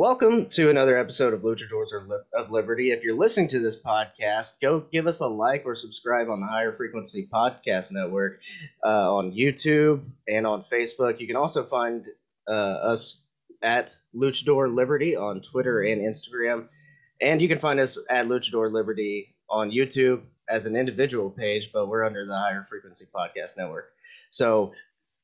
Welcome to another episode of Luchadors of Liberty. If you're listening to this podcast, go give us a like or subscribe on the Higher Frequency Podcast Network on YouTube and on Facebook. You can also find us at Luchador Liberty on Twitter and Instagram. And you can find us at Luchador Liberty on YouTube as an individual page, but we're under the Higher Frequency Podcast Network. So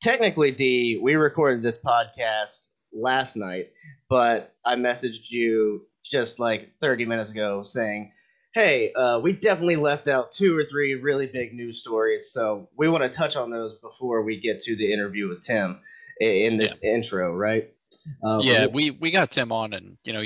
technically, D, we recorded this podcast last night, but I messaged you just like 30 minutes ago saying, hey, we definitely left out 2 or 3 really big news stories, so we want to touch on those before we get to the interview with Tim in this intro, right? Yeah, we got Tim on, and you know,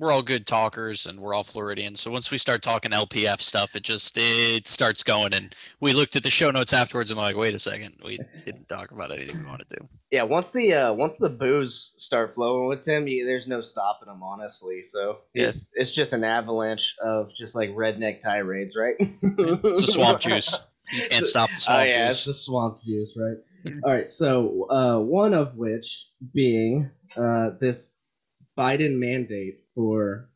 we're all good talkers and we're all Floridians. So once we start talking LPF stuff, it starts going. And we looked at the show notes afterwards and we're like, wait a second, we didn't talk about anything we wanted to. Yeah. Once the booze start flowing with Tim, there's no stopping him, honestly. So it's just an avalanche of just like redneck tirades, right? It's a swamp juice. You can't stop the swamp juice. Yeah, it's the swamp juice, right? All right. So one of which being this Biden mandate for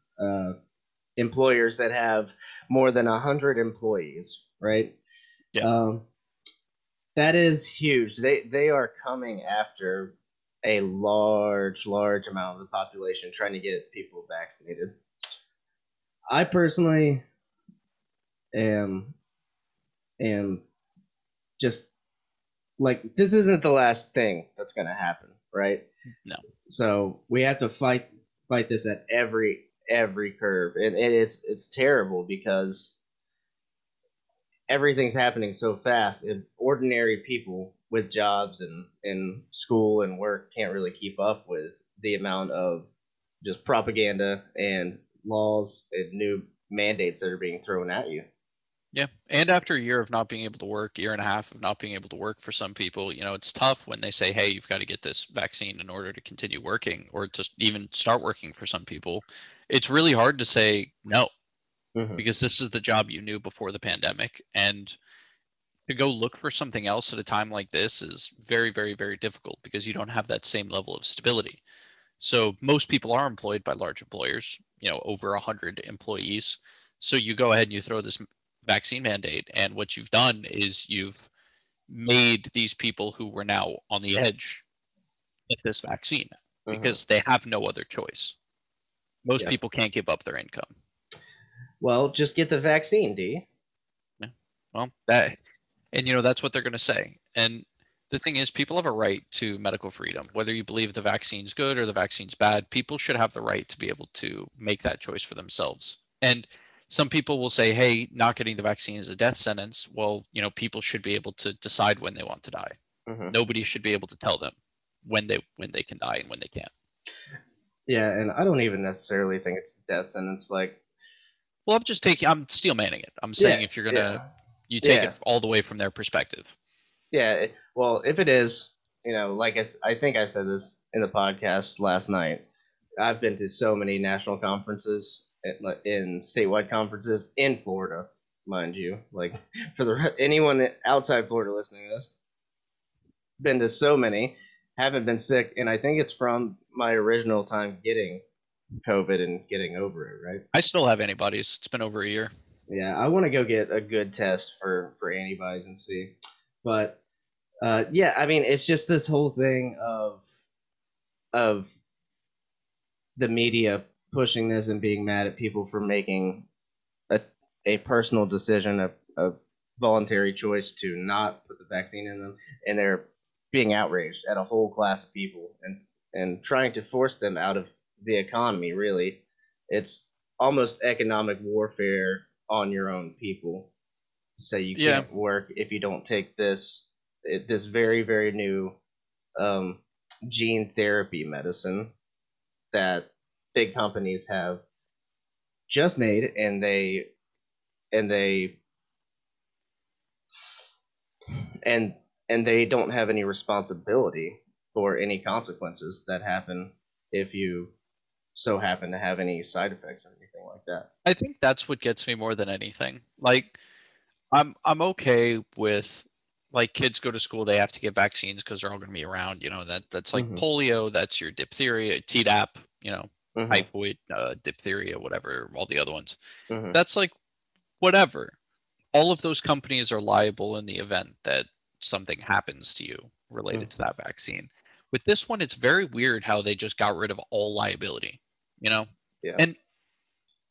employers that have more than 100 employees, right? Yeah. That is huge. They are coming after a large amount of the population, trying to get people vaccinated. I personally am just like, this isn't the last thing that's going to happen, right? No. So we have to fight this at every curve, and it's terrible because everything's happening so fast, and ordinary people with jobs and school and work can't really keep up with the amount of just propaganda and laws and new mandates that are being thrown at you. Yeah, and after a year of not being able to work, year and a half of not being able to work for some people, you know, it's tough when they say, hey, you've got to get this vaccine in order to continue working or to even start working for some people. It's really hard to say no, because this is the job you knew before the pandemic. And to go look for something else at a time like this is very, very, very difficult because you don't have that same level of stability. So most people are employed by large employers, you know, over 100 employees. So you go ahead and you throw this vaccine mandate, and what you've done is you've made these people who were now on the edge get this vaccine because they have no other choice. Most people can't give up their income. Well, just get the vaccine, D. Yeah. Well, and you know, that's what they're going to say. And the thing is, people have a right to medical freedom. Whether you believe the vaccine's good or the vaccine's bad, people should have the right to be able to make that choice for themselves. And some people will say, hey, not getting the vaccine is a death sentence. Well, you know, people should be able to decide when they want to die. Nobody should be able to tell them when they can die and when they can't. Yeah, and I don't even necessarily think it's a death sentence. Like, well, I'm steel manning it. I'm saying if you're going to, you take it all the way from their perspective. Yeah, well, if it is, you know, like I think I said this in the podcast last night, I've been to so many national conferences in statewide conferences in Florida, mind you, like for anyone outside Florida listening to this, been to so many, haven't been sick, and I think it's from my original time getting COVID and getting over it, right? I still have antibodies. It's been over a year. Yeah, I want to go get a good test for antibodies and see. But yeah, I mean, it's just this whole thing of the media pushing this and being mad at people for making a personal decision, a voluntary choice to not put the vaccine in them, and they're being outraged at a whole class of people and trying to force them out of the economy, really. It's almost economic warfare on your own people to say you can't work if you don't take this very, very new gene therapy medicine that big companies have just made, and they don't have any responsibility for any consequences that happen if you so happen to have any side effects or anything like that. I think that's what gets me more than anything. Like, I'm okay with, like, kids go to school, they have to get vaccines because they're all going to be around. You know, that's like polio, that's your diphtheria, Tdap, you know, typhoid, diphtheria, whatever, all the other ones. That's like whatever. All of those companies are liable in the event that something happens to you related to that vaccine. With this one, it's very weird how they just got rid of all liability, you know? Yeah. And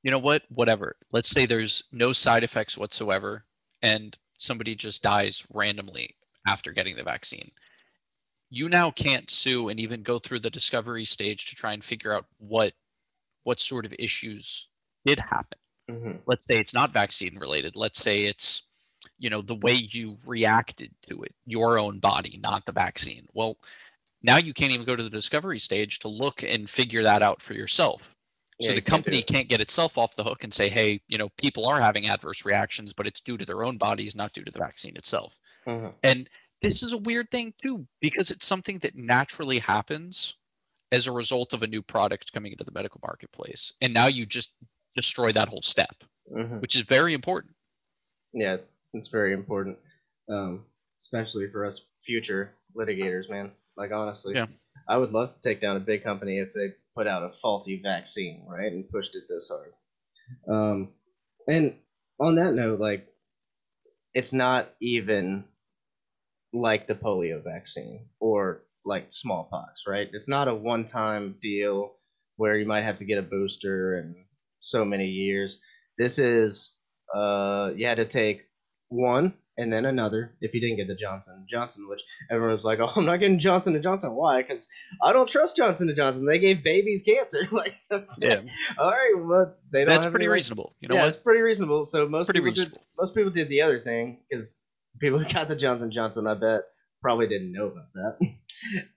you know what? Whatever. Let's say there's no side effects whatsoever and somebody just dies randomly after getting the vaccine. You now can't sue and even go through the discovery stage to try and figure out what sort of issues did happen. Let's say it's not vaccine related. Let's say it's, you know, the way you reacted to it, your own body, not the vaccine. Well, now you can't even go to the discovery stage to look and figure that out for yourself. So yeah, the company can't get itself off the hook and say, hey, you know, people are having adverse reactions, but it's due to their own bodies, not due to the vaccine itself. And this is a weird thing too, because it's something that naturally happens as a result of a new product coming into the medical marketplace. And now you just destroy that whole step, which is very important. Yeah, it's very important, especially for us future litigators, man. Like, honestly, I would love to take down a big company if they put out a faulty vaccine, right, and pushed it this hard. And on that note, like, it's not even like the polio vaccine or like smallpox, right? It's not a one-time deal where you might have to get a booster and so many years. This is you had to take one and then another if you didn't get the Johnson & Johnson, which everyone was like, oh, I'm not getting Johnson & Johnson. Why? Because I don't trust Johnson & Johnson. They gave babies cancer. Like, all right, well, they don't. That's pretty reasonable. You know what? It's pretty reasonable. So most people did the other thing, because people who got the Johnson & Johnson, I bet, probably didn't know about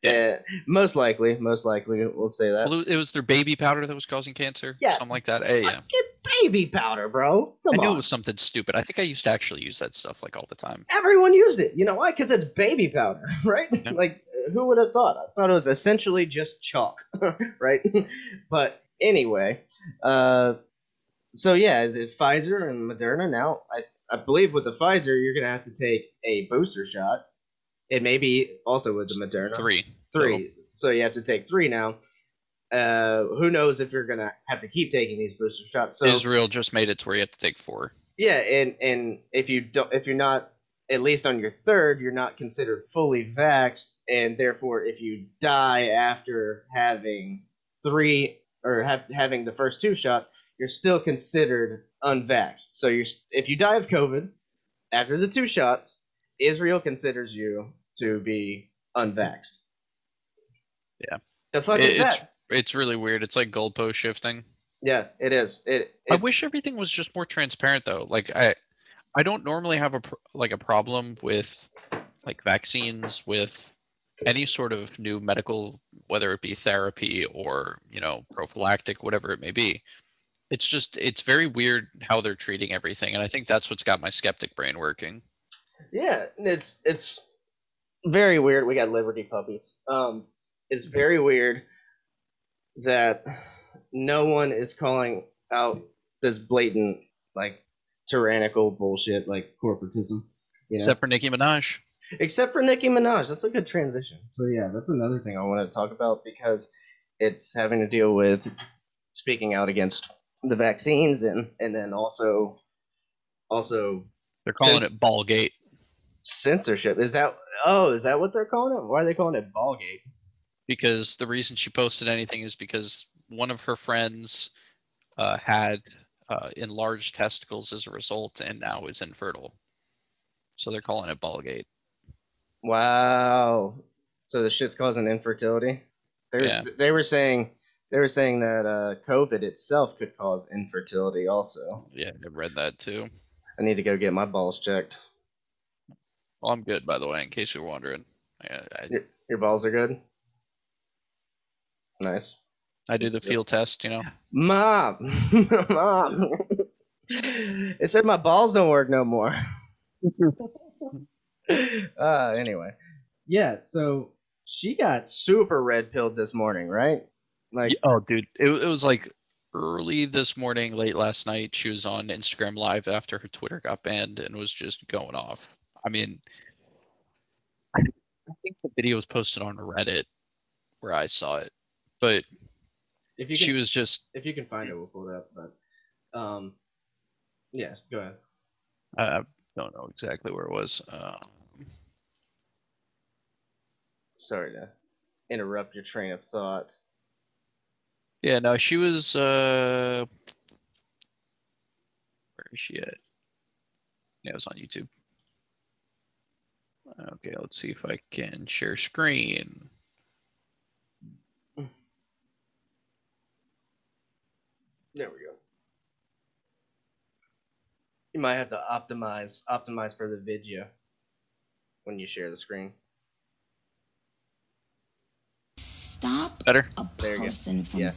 that. Most likely, we'll say that. Well, it was their baby powder that was causing cancer? Yeah. Something like that? Get baby powder, bro. Come on. I knew it was something stupid. I think I used to actually use that stuff like all the time. Everyone used it. You know why? Because it's baby powder, right? Yeah. Like, who would have thought? I thought it was essentially just chalk, right? But anyway, so yeah, the Pfizer and Moderna now, I believe with the Pfizer, you're going to have to take a booster shot. It may be also with the Moderna. Three. So you have to take three now. Who knows if you're going to have to keep taking these booster shots. So Israel just made it to where you have to take four. Yeah, and if you're not, at least on your third, you're not considered fully vaxxed, and therefore if you die after having three or having the first two shots, you're still considered unvaxxed. So if you die of COVID after the two shots, Israel considers you to be unvaxxed. Yeah. The fuck is that? It's really weird. It's like goalpost shifting. Yeah, it is. I wish everything was just more transparent, though. Like, I don't normally have a problem with, like, vaccines, with any sort of new medical, whether it be therapy or, you know, prophylactic, whatever it may be. It's just, it's very weird how they're treating everything, and I think that's what's got my skeptic brain working. Yeah, it's very weird. We got Liberty puppies. It's very weird that no one is calling out this blatant, like, tyrannical bullshit, like corporatism. You know? Except for Nicki Minaj. That's a good transition. So yeah, that's another thing I want to talk about, because it's having to deal with speaking out against the vaccines and then also they're calling it Ballgate. Censorship. Is that what they're calling it? Why are they calling it Ballgate? Because the reason she posted anything is because one of her friends had enlarged testicles as a result and now is infertile. So they're calling it Ballgate. Wow. So the shit's causing infertility. They were saying that COVID itself could cause infertility also. Yeah, I read that too. I need to go get my balls checked. Well, I'm good, by the way, in case you're wondering. Your balls are good? Nice. I do the field test, you know. Mom! It said my balls don't work no more. Anyway. Yeah, so she got super red-pilled this morning, right? Like, oh, dude. It was like early this morning, late last night. She was on Instagram Live after her Twitter got banned and was just going off. I mean, I think the video was posted on Reddit where I saw it, but If you can, she was just, if you can find it, we'll pull it up. But yeah, go ahead. I don't know exactly where it was. Sorry to interrupt your train of thought. Yeah, no, she was. Where is she at? Yeah, it was on YouTube. Okay, let's see if I can share screen. There we go. You might have to optimize for the video when you share the screen. Stop better a person from. Yeah.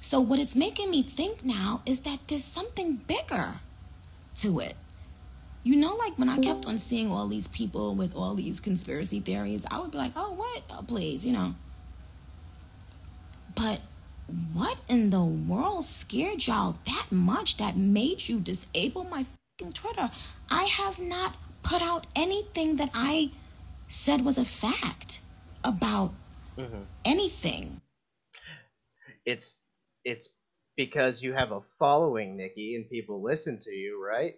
So what it's making me think now is that there's something bigger to it. You know, like when I kept on seeing all these people with all these conspiracy theories, I would be like, oh, what? Oh, please, you know. But what in the world scared y'all that much that made you disable my fucking Twitter? I have not put out anything that I said was a fact about anything. It's because you have a following, Nikki, and people listen to you, right?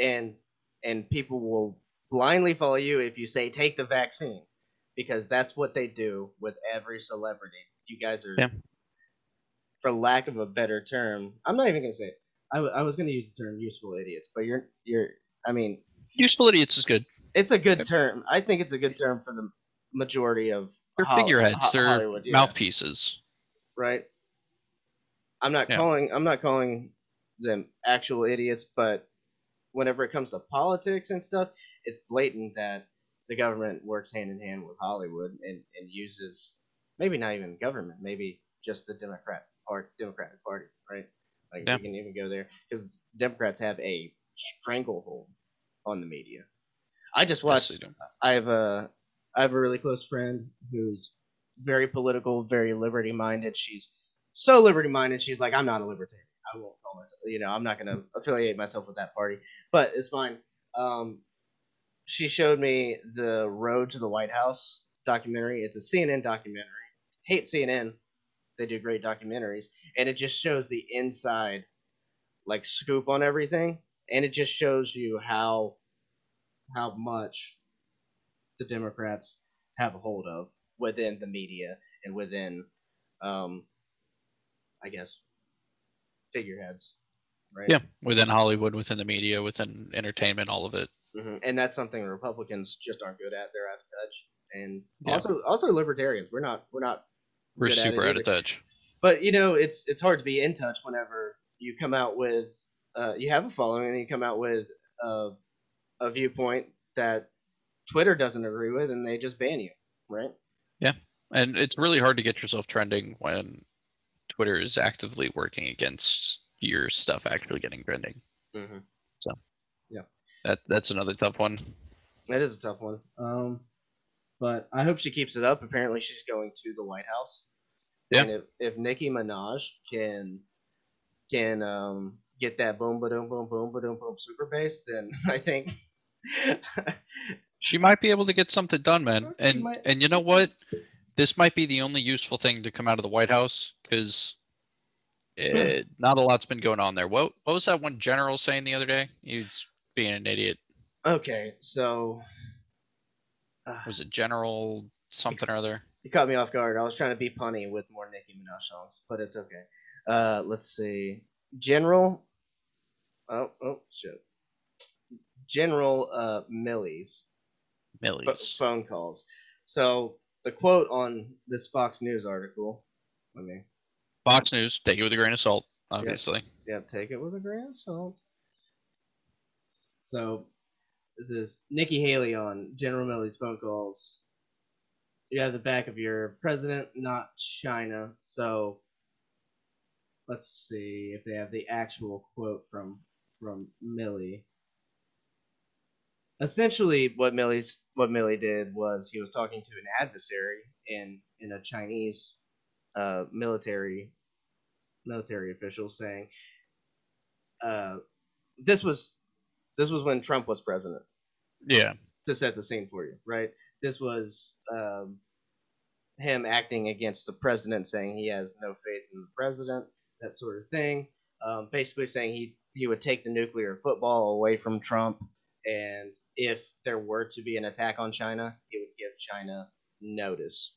and people will blindly follow you if you say take the vaccine, because that's what they do with every celebrity. You guys are, for lack of a better term, I'm not even gonna say it. I was gonna use the term useful idiots, but you're I mean, useful idiots is good. It's a good term. I think it's a good term for the majority of figureheads. They're mouthpieces, right? I'm not calling them actual idiots, but whenever it comes to politics and stuff, it's blatant that the government works hand in hand with Hollywood and uses, maybe not even government, maybe just the Democratic Party, right? Like you can even go there because Democrats have a stranglehold on the media. I just watched. I have a really close friend who's very political, very liberty-minded. She's so liberty-minded, she's like, I'm not a libertarian. I won't call myself, you know, I'm not going to affiliate myself with that party, but it's fine. She showed me the Road to the White House documentary. It's a CNN documentary. Hate CNN. They do great documentaries, and it just shows the inside, like, scoop on everything, and it just shows you how much the Democrats have a hold of within the media and within, I guess, figureheads, right? Yeah, within Hollywood, within the media, within entertainment, all of it. Mm-hmm. And that's something Republicans just aren't good at. They're out of touch, and also libertarians. We're super out of touch. But you know, it's hard to be in touch whenever you come out with you have a following and you come out with a viewpoint that Twitter doesn't agree with, and they just ban you, right? Yeah, and it's really hard to get yourself trending when Twitter is actively working against your stuff actually getting trending. Mm-hmm. So, yeah, that's another tough one. That is a tough one. But I hope she keeps it up. Apparently, she's going to the White House. Yeah. And if Nicki Minaj can get that boom ba doom boom boom ba doom boom super bass, then I think. She might be able to get something done, man. And you know what? This might be the only useful thing to come out of the White House, because not a lot's been going on there. What was that one general saying the other day? He's being an idiot. Okay, so... was it General something or other? You caught me off guard. I was trying to be punny with more Nicki Minaj songs, but it's okay. Let's see. General... Oh, shit. General Milley's phone calls. So the quote on this Fox News article. Fox News, take it with a grain of salt, obviously. Yeah, take it with a grain of salt. So this is Nikki Haley on General Milley's phone calls. You have the back of your president, not China. So let's see if they have the actual quote from Milley. Essentially, what Milley did was he was talking to an adversary in a Chinese military official, saying, "This was when Trump was president." Yeah, to set the scene for you, right? This was him acting against the president, saying he has no faith in the president, that sort of thing. Basically saying he would take the nuclear football away from Trump, and if there were to be an attack on China, he would give China notice.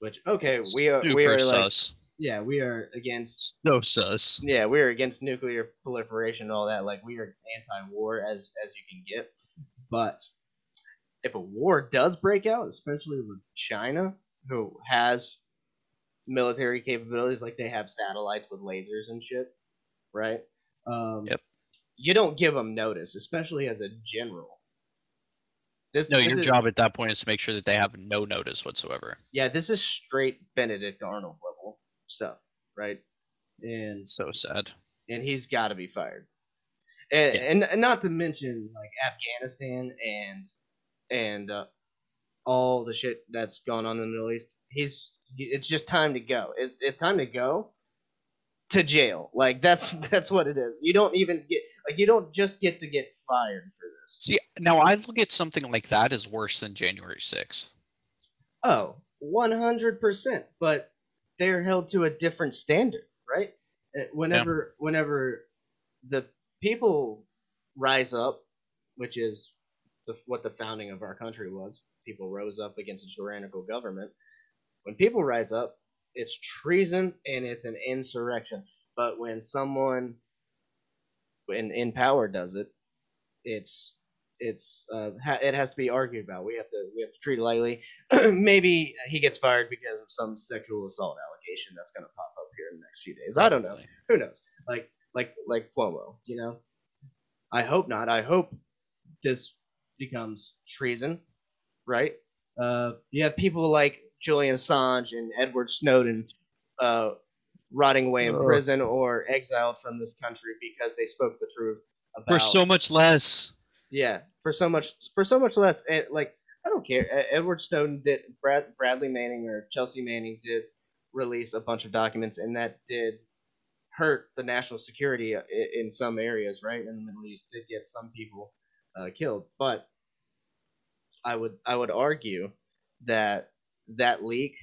Which, okay, we are sus. Like, yeah, we are against no sus. Yeah, we are against nuclear proliferation and all that. Like, we are anti-war as you can get. But if a war does break out, especially with China, who has military capabilities, like they have satellites with lasers and shit, right? Yep. You don't give them notice, especially as a general. Your job at that point is to make sure that they have no notice whatsoever. Yeah, this is straight Benedict Arnold level stuff, right? And so sad. And he's got to be fired. And, yeah. and not to mention like Afghanistan and all the shit that's gone on in the Middle East. It's just time to go. It's time to go to jail. Like that's what it is. You don't even get you don't just get to get fired for this. See, now I look at something like that as worse than January 6th. Oh, 100%. But they're held to a different standard, right? Whenever the people rise up, which is what the founding of our country was, people rose up against a tyrannical government. When people rise up, it's treason and it's an insurrection. But when someone in power does it, it has to be argued about. We have to treat it lightly. Maybe he gets fired because of some sexual assault allegation that's going to pop up here in the next few days. I don't know. Who knows? Like Cuomo, you know. I hope not. I hope this becomes treason, right? You have people like Julian Assange and Edward Snowden rotting away in prison or exiled from this country because they spoke the truth about for so much less. And, like, I don't care. Edward Snowden did, Bradley Manning or Chelsea Manning did release a bunch of documents, and that did hurt the national security in some areas, right? In the Middle East, did get some people killed. But I would argue that leak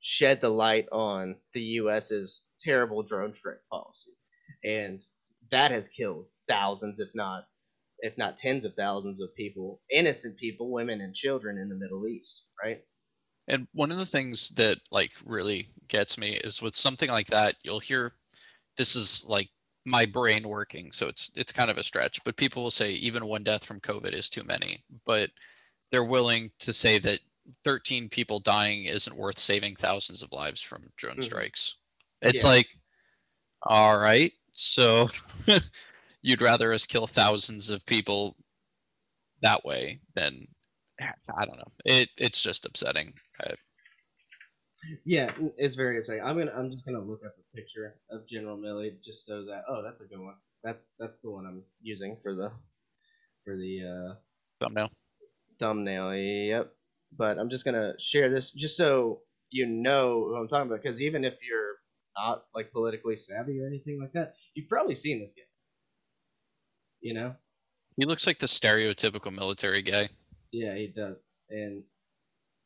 shed the light on the U.S.'s terrible drone strike policy, and that has killed thousands, if not tens of thousands of people, innocent people, women and children in the Middle East, right? And one of the things that like really gets me is with something like that, you'll hear, this is like my brain working, so it's kind of a stretch, but people will say even one death from COVID is too many, but they're willing to say that 13 people dying isn't worth saving thousands of lives from drone strikes. It's like, all right, so you'd rather us kill thousands of people that way than, I don't know. It's just upsetting. Yeah, it's very upsetting. I'm just gonna look up a picture of General Milley just so that. Oh, that's a good one. That's the one I'm using for the thumbnail. Thumbnail. Yep. But I'm just going to share this just so you know who I'm talking about, because even if you're not like politically savvy or anything like that, you've probably seen this guy. You know? He looks like the stereotypical military guy. Yeah, he does. And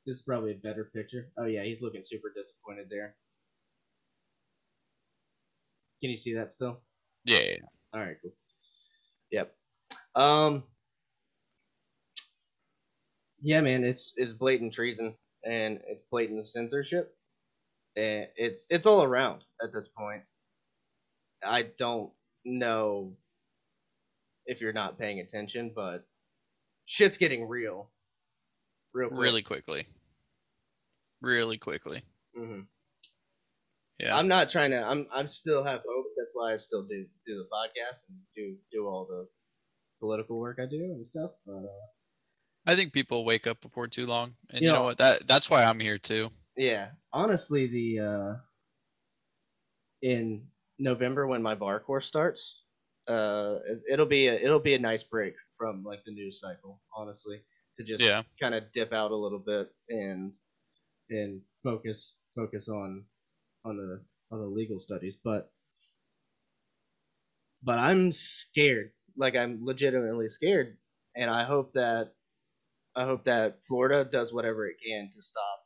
this is probably a better picture. Oh, yeah, he's looking super disappointed there. Can you see that still? Yeah. All right, cool. Yep. Yeah, man, it's blatant treason and it's blatant censorship. And it's all around at this point. I don't know if you're not paying attention, but shit's getting real quick. Really quickly. Mm-hmm. Yeah, I'm not trying to. I'm still have hope. That's why I still do the podcast and do all the political work I do and stuff. I think people wake up before too long, and you know what? That's why I'm here too. Yeah, honestly, in November when my bar course starts, it'll be a nice break from like the news cycle. Honestly, to just kind of dip out a little bit and focus on the legal studies, but I'm scared. Like, I'm legitimately scared, and I hope that I hope that Florida does whatever it can to stop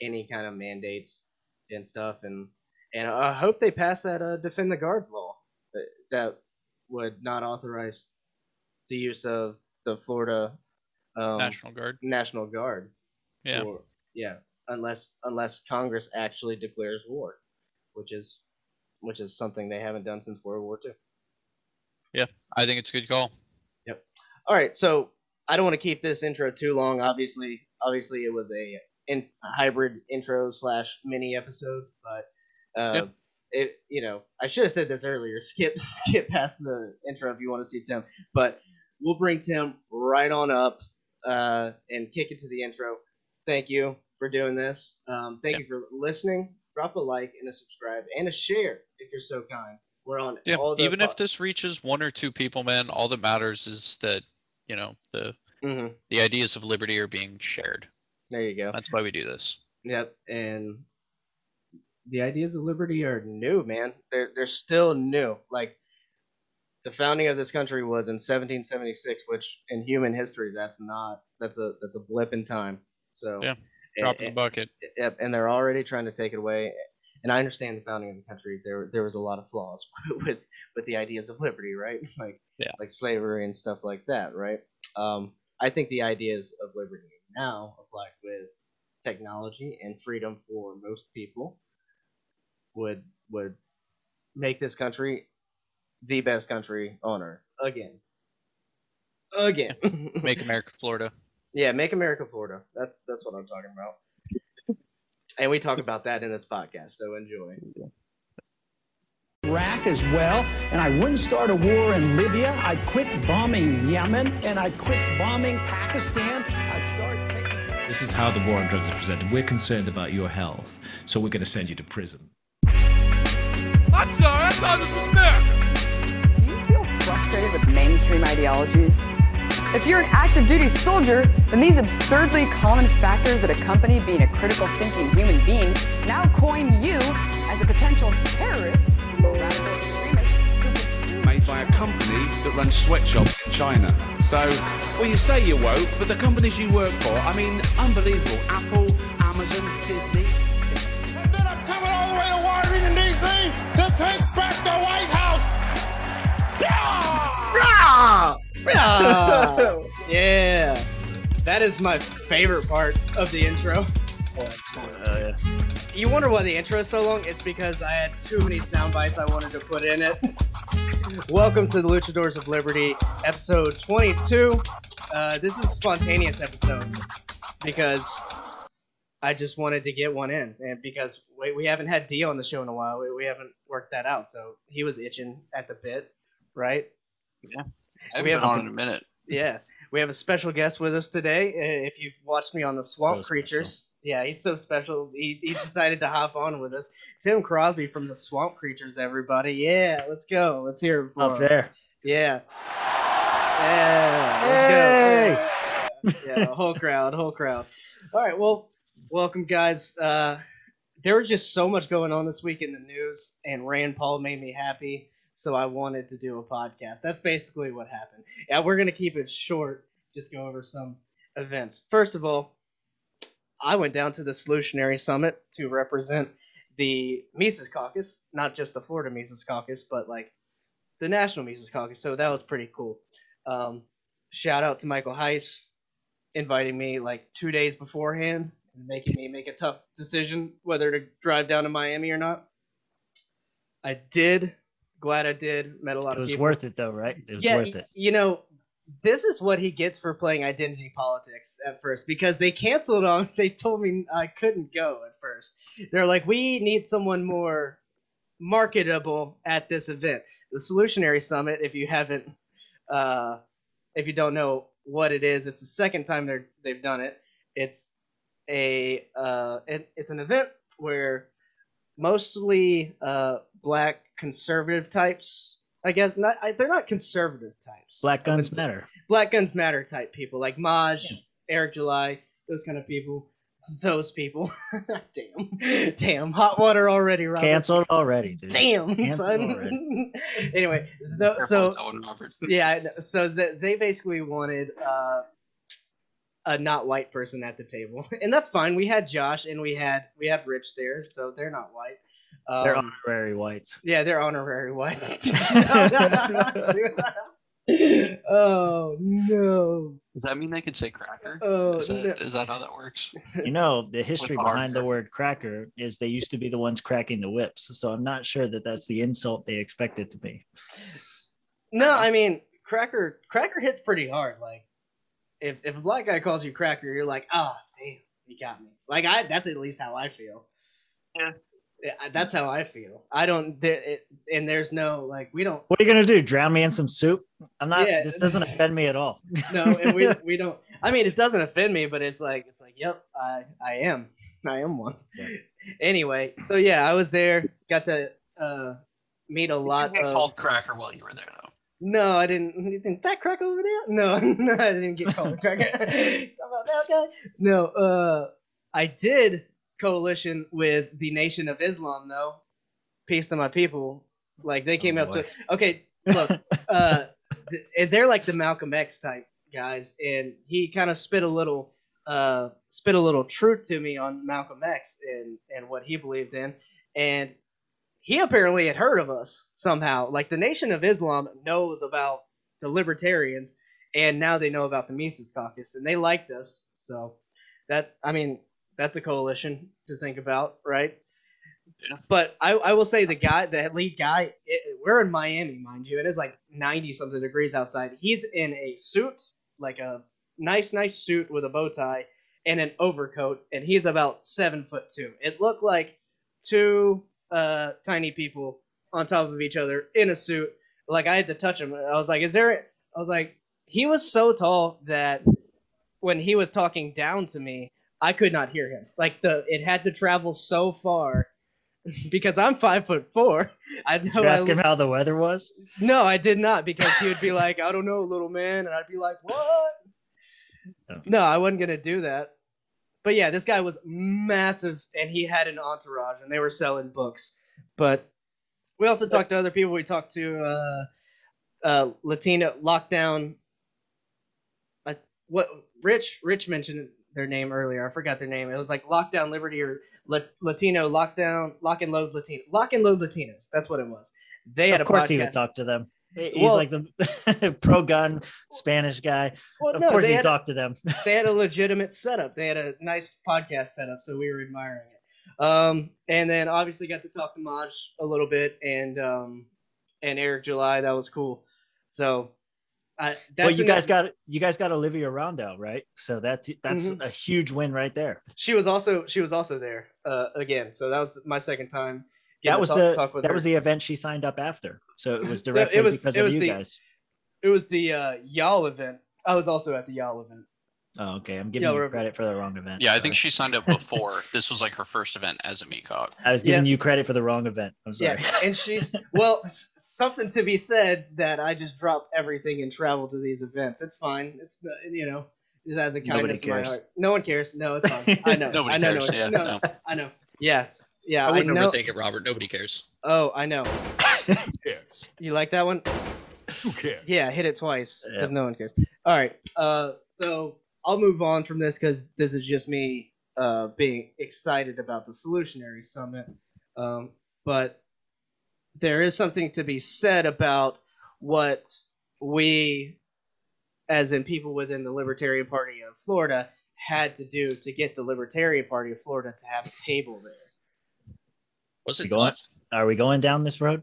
any kind of mandates and stuff, and I hope they pass that Defend the Guard law that would not authorize the use of the Florida National Guard. Yeah. Or, yeah. Unless Congress actually declares war, which is something they haven't done since World War II. Yeah, I think it's a good call. Yep. All right, so I don't want to keep this intro too long. Obviously it was a hybrid intro / mini episode, but yep. I should have said this earlier. Skip past the intro if you want to see Tim, but we'll bring Tim right on up and kick it to the intro. Thank you for doing this. Thank you for listening. Drop a like and a subscribe and a share if you're so kind. We're on all the even if this reaches one or two people, man, all that matters is that the ideas of liberty are being shared. There you go. That's why we do this. Yep. And the ideas of liberty are new, man. They're still new. Like the founding of this country was in 1776, which in human history that's a blip in time. So yeah. Drop in the bucket. Yep, and they're already trying to take it away. And I understand the founding of the country. There was a lot of flaws with the ideas of liberty, right? Like slavery and stuff like that, right? I think the ideas of liberty now applied with technology and freedom for most people would make this country the best country on earth again. Make America Florida. Yeah, make America Florida. That's what I'm talking about. And we talk about that in this podcast, so enjoy. Iraq as well, and I wouldn't start a war in Libya. I'd quit bombing Yemen, and I'd quit bombing Pakistan. I'd start taking... This is how the war on drugs is presented. We're concerned about your health, so we're going to send you to prison. I'm sorry, I thought this was America. Do you feel frustrated with mainstream ideologies? If you're an active duty soldier, then these absurdly common factors that accompany being a critical thinking human being now coin you as a potential terrorist or radical extremist who... Made by a company that runs sweatshops in China. So, well, you say you're woke, but the companies you work for, I mean, unbelievable. Apple, Amazon, Disney. And then I'm coming all the way to Washington, D.C. to take back the White House. Yeah! Yeah! Yeah, that is my favorite part of the intro. You wonder why the intro is so long? It's because I had too many sound bites I wanted to put in it. Welcome to the Luchadors of Liberty, episode 22. This is a spontaneous episode because I just wanted to get one in, and because we haven't had D on the show in a while, we haven't worked that out. So he was itching at the bit, right? Yeah. We haven't been on in a minute. Yeah. We have a special guest with us today. If you've watched me on the Swamp Creatures. Yeah, he's so special. He decided to hop on with us. Tim Crosby from the Swamp Creatures, everybody. Yeah, let's go. Let's hear it. Up there. Yeah. Yeah. Let's go. Yeah, whole crowd. All right, well, welcome, guys. There was just so much going on this week in the news, and Rand Paul made me happy. So I wanted to do a podcast. That's basically what happened. Yeah, we're going to keep it short, just go over some events. First of all, I went down to the Solutionary Summit to represent the Mises Caucus, not just the Florida Mises Caucus, but like the National Mises Caucus. So that was pretty cool. Shout out to Michael Heiss inviting me like 2 days beforehand and making me make a tough decision whether to drive down to Miami or not. I did. Glad I did. Met a lot of people. It was worth it, though, right? It was worth it. You know, this is what he gets for playing identity politics at first, because they canceled on. They told me I couldn't go at first. They're like, we need someone more marketable at this event, the Solutionary Summit. If you haven't, if you don't know what it is, it's the second time they've done it. It's a it's an event where mostly black conservative types, I guess. They're not conservative types. Black guns matter. Black guns matter type people, like Maj, Eric July, those kind of people. Damn. Hot water already, Robert. Canceled already, dude. Damn, canceled son. Already. Anyway, so they basically wanted a not white person at the table, and that's fine. We had Josh and we had Rich there, so they're not white. They're honorary whites. Yeah, they're honorary whites. Oh no! Does that mean they could say cracker? Oh, is that how that works? You know, the history behind the word cracker is they used to be the ones cracking the whips. So I'm not sure that that's the insult they expect it to be. No, I mean cracker hits pretty hard. Like if a black guy calls you cracker, you're like, ah, oh, damn, he got me. Like that's at least how I feel. Yeah. That's how I feel. I don't, and there's no like we don't. What are you gonna do? Drown me in some soup? I'm not. Yeah. This doesn't offend me at all. No, and we don't. I mean, it doesn't offend me, but it's like, yep, I am one. Yeah. Anyway, so yeah, I was there. Got to meet a lot of. Called cracker while you were there, though. No, I didn't. You think that cracker over there? No, I didn't get called cracker. Talk about that guy. No, I did. Coalition with the Nation of Islam, though. Peace to my people. Like they came up to. Okay, look, they're like the Malcolm X type guys, and he kind of spit a little truth to me on Malcolm X and what he believed in, and he apparently had heard of us somehow. Like the Nation of Islam knows about the libertarians, and now they know about the Mises Caucus, and they liked us. So that I mean. That's a coalition to think about, right? Yeah. But I will say the lead guy, we're in Miami, mind you. It is like 90-something degrees outside. He's in a suit, like a nice suit with a bow tie and an overcoat, and he's about 7'2". It looked like two tiny people on top of each other in a suit. Like I had to touch him. I was like, "Is there?" I was like, he was so tall that when he was talking down to me, I could not hear him. Like it had to travel so far because I'm 5'4". Did you ask him how the weather was? No, I did not, because he would be like, "I don't know, little man," and I'd be like, "What?" No, I wasn't gonna do that. But yeah, this guy was massive, and he had an entourage, and they were selling books. But we also talked to other people. We talked to Latino Lockdown. What Rich mentioned their name earlier. I forgot their name. It was like Lockdown Liberty or Latino Lockdown Lock and Load Latinos. That's what it was. They had a podcast. Of course he would talk to them. He's like the pro-gun Spanish guy. Well, of course he talked to them. They had a legitimate setup. They had a nice podcast setup, so we were admiring it. And then obviously got to talk to Maj a little bit and Eric July. That was cool. So you guys got Olivia Rondell, right? So that's mm-hmm. a huge win right there. She was also there again. So that was my second time. That was was the event she signed up after. So it was directly because of you guys. It was the Y'all event. I was also at the Y'all event. Oh, okay. I'm giving you credit for the wrong event. Yeah, sorry. I think she signed up before. This was like her first event as a MECOG. I was giving you credit for the wrong event. I'm sorry. Yeah, and she's something to be said that I just drop everything and travel to these events. It's fine. It's just out of the kindness of my heart. No one cares. No, it's fine. I know. Nobody cares. No, yeah, no. I know. Yeah, yeah. I wouldn't overthink it, Robert. Nobody cares. Oh, I know. Who cares? You like that one? Who cares? Yeah, hit it twice because no one cares. All right. So. I'll move on from this because this is just me being excited about the Solutionary Summit. But there is something to be said about what we, as in people within the Libertarian Party of Florida, had to do to get the Libertarian Party of Florida to have a table there. What's it going? Are we going down this road?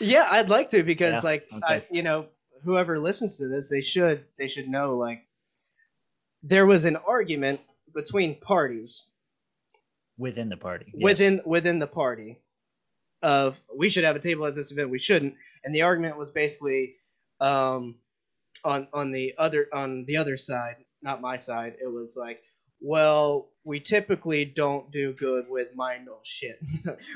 Yeah, I'd like to because, okay. Whoever listens to this, they should know there was an argument between parties within the party, yes. within the party of we should have a table at this event, we shouldn't, and the argument was basically on the other side, not my side. It was like, well, we typically don't do good with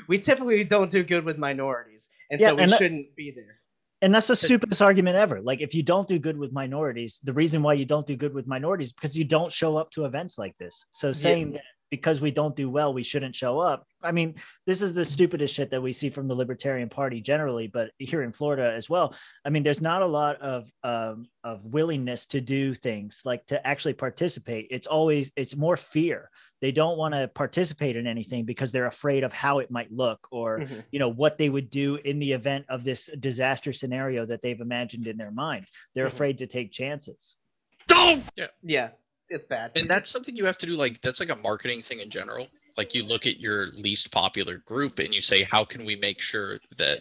we typically don't do good with minorities, and so we shouldn't be there. And that's the stupidest argument ever. Like, if you don't do good with minorities, the reason why you don't do good with minorities is because you don't show up to events like this. So saying that because we don't do well, we shouldn't show up. I mean, this is the stupidest shit that we see from the Libertarian Party generally, but here in Florida as well. I mean, there's not a lot of willingness to do things, like to actually participate. It's more fear. They don't want to participate in anything because they're afraid of how it might look, or, you know, what they would do in the event of this disaster scenario that they've imagined in their mind. They're afraid to take chances. Yeah. It's bad. And that's something you have to do. Like, that's like a marketing thing in general. Like, you look at your least popular group and you say, how can we make sure that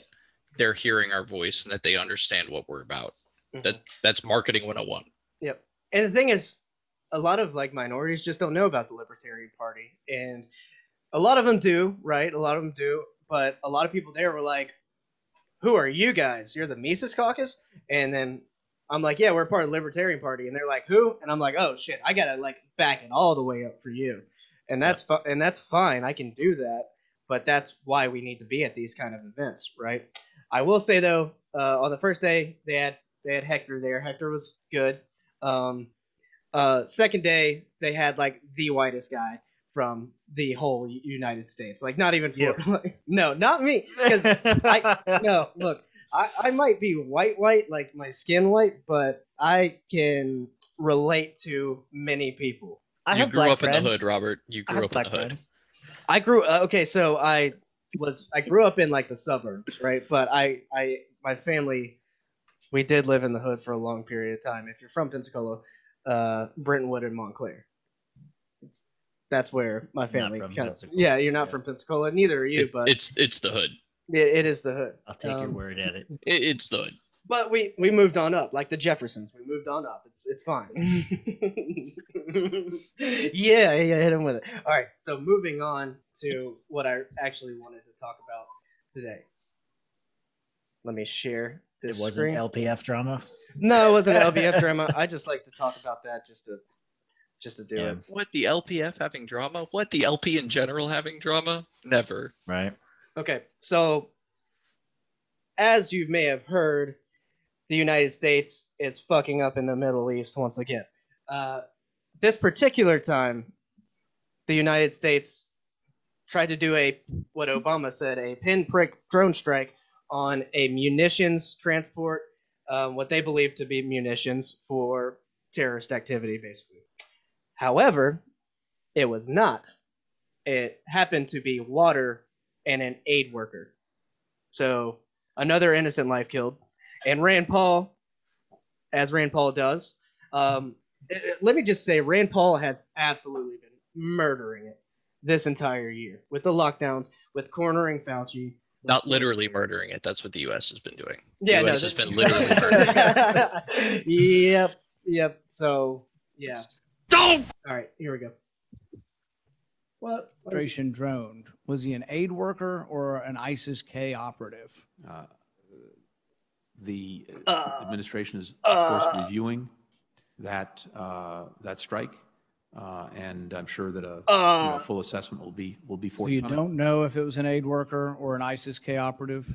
they're hearing our voice and that they understand what we're about? That's marketing 101. Yep. And the thing is, a lot of like minorities just don't know about the Libertarian Party. And a lot of them do, right? A lot of them do. But a lot of people there were like, who are you guys? You're the Mises Caucus? And then I'm like, yeah, we're part of the Libertarian Party. And they're like, who? And I'm like, oh, shit, I got to, like, back it all the way up for you. And that's fine. I can do that. But that's why we need to be at these kind of events, right? I will say, though, on the first day, they had Hector there. Hector was good. Second day, they had, like, the whitest guy from the whole United States. Like, not even Florida. Yeah. Like, no, not me. Because no, look. I might be white, like my skin white, but I can relate to many people. You grew up in the hood, Robert. You grew up in the hood. I grew okay, so I grew up in like the suburbs, right? But I my family, we did live in the hood for a long period of time. If you're from Pensacola, Brentwood and Montclair. That's where my family kind of, yeah, you're not from Pensacola, neither are you, but it's the hood. It is the hood. I'll take your word at it. It's the hood. But we moved on up, like the Jeffersons. We moved on up. It's fine. Yeah, hit him with it. All right, so moving on to what I actually wanted to talk about today. Let me share this. It wasn't an LPF drama? No, it wasn't an LPF drama. I just like to talk about that just to do it. What, the LPF having drama? What, the LP in general having drama? Never. Right. Okay, so as you may have heard, the United States is fucking up in the Middle East once again. This particular time, the United States tried to do what Obama said, a pinprick drone strike on a munitions transport, what they believe to be munitions for terrorist activity, basically. However, it was not. It happened to be water and an aid worker. So another innocent life killed. And Rand Paul, as Rand Paul does, let me just say, Rand Paul has absolutely been murdering it this entire year with the lockdowns, with cornering Fauci. Not literally murdering it. That's what the U.S. has been doing. Yeah, the U.S. has been literally murdering it. Yep. So, yeah. Don't! All right, here we go. What? Droned. Was he an aid worker or an ISIS-K operative? The administration is, of course, reviewing that strike, and I'm sure that a full assessment will be forthcoming. So you don't know if it was an aid worker or an ISIS-K operative?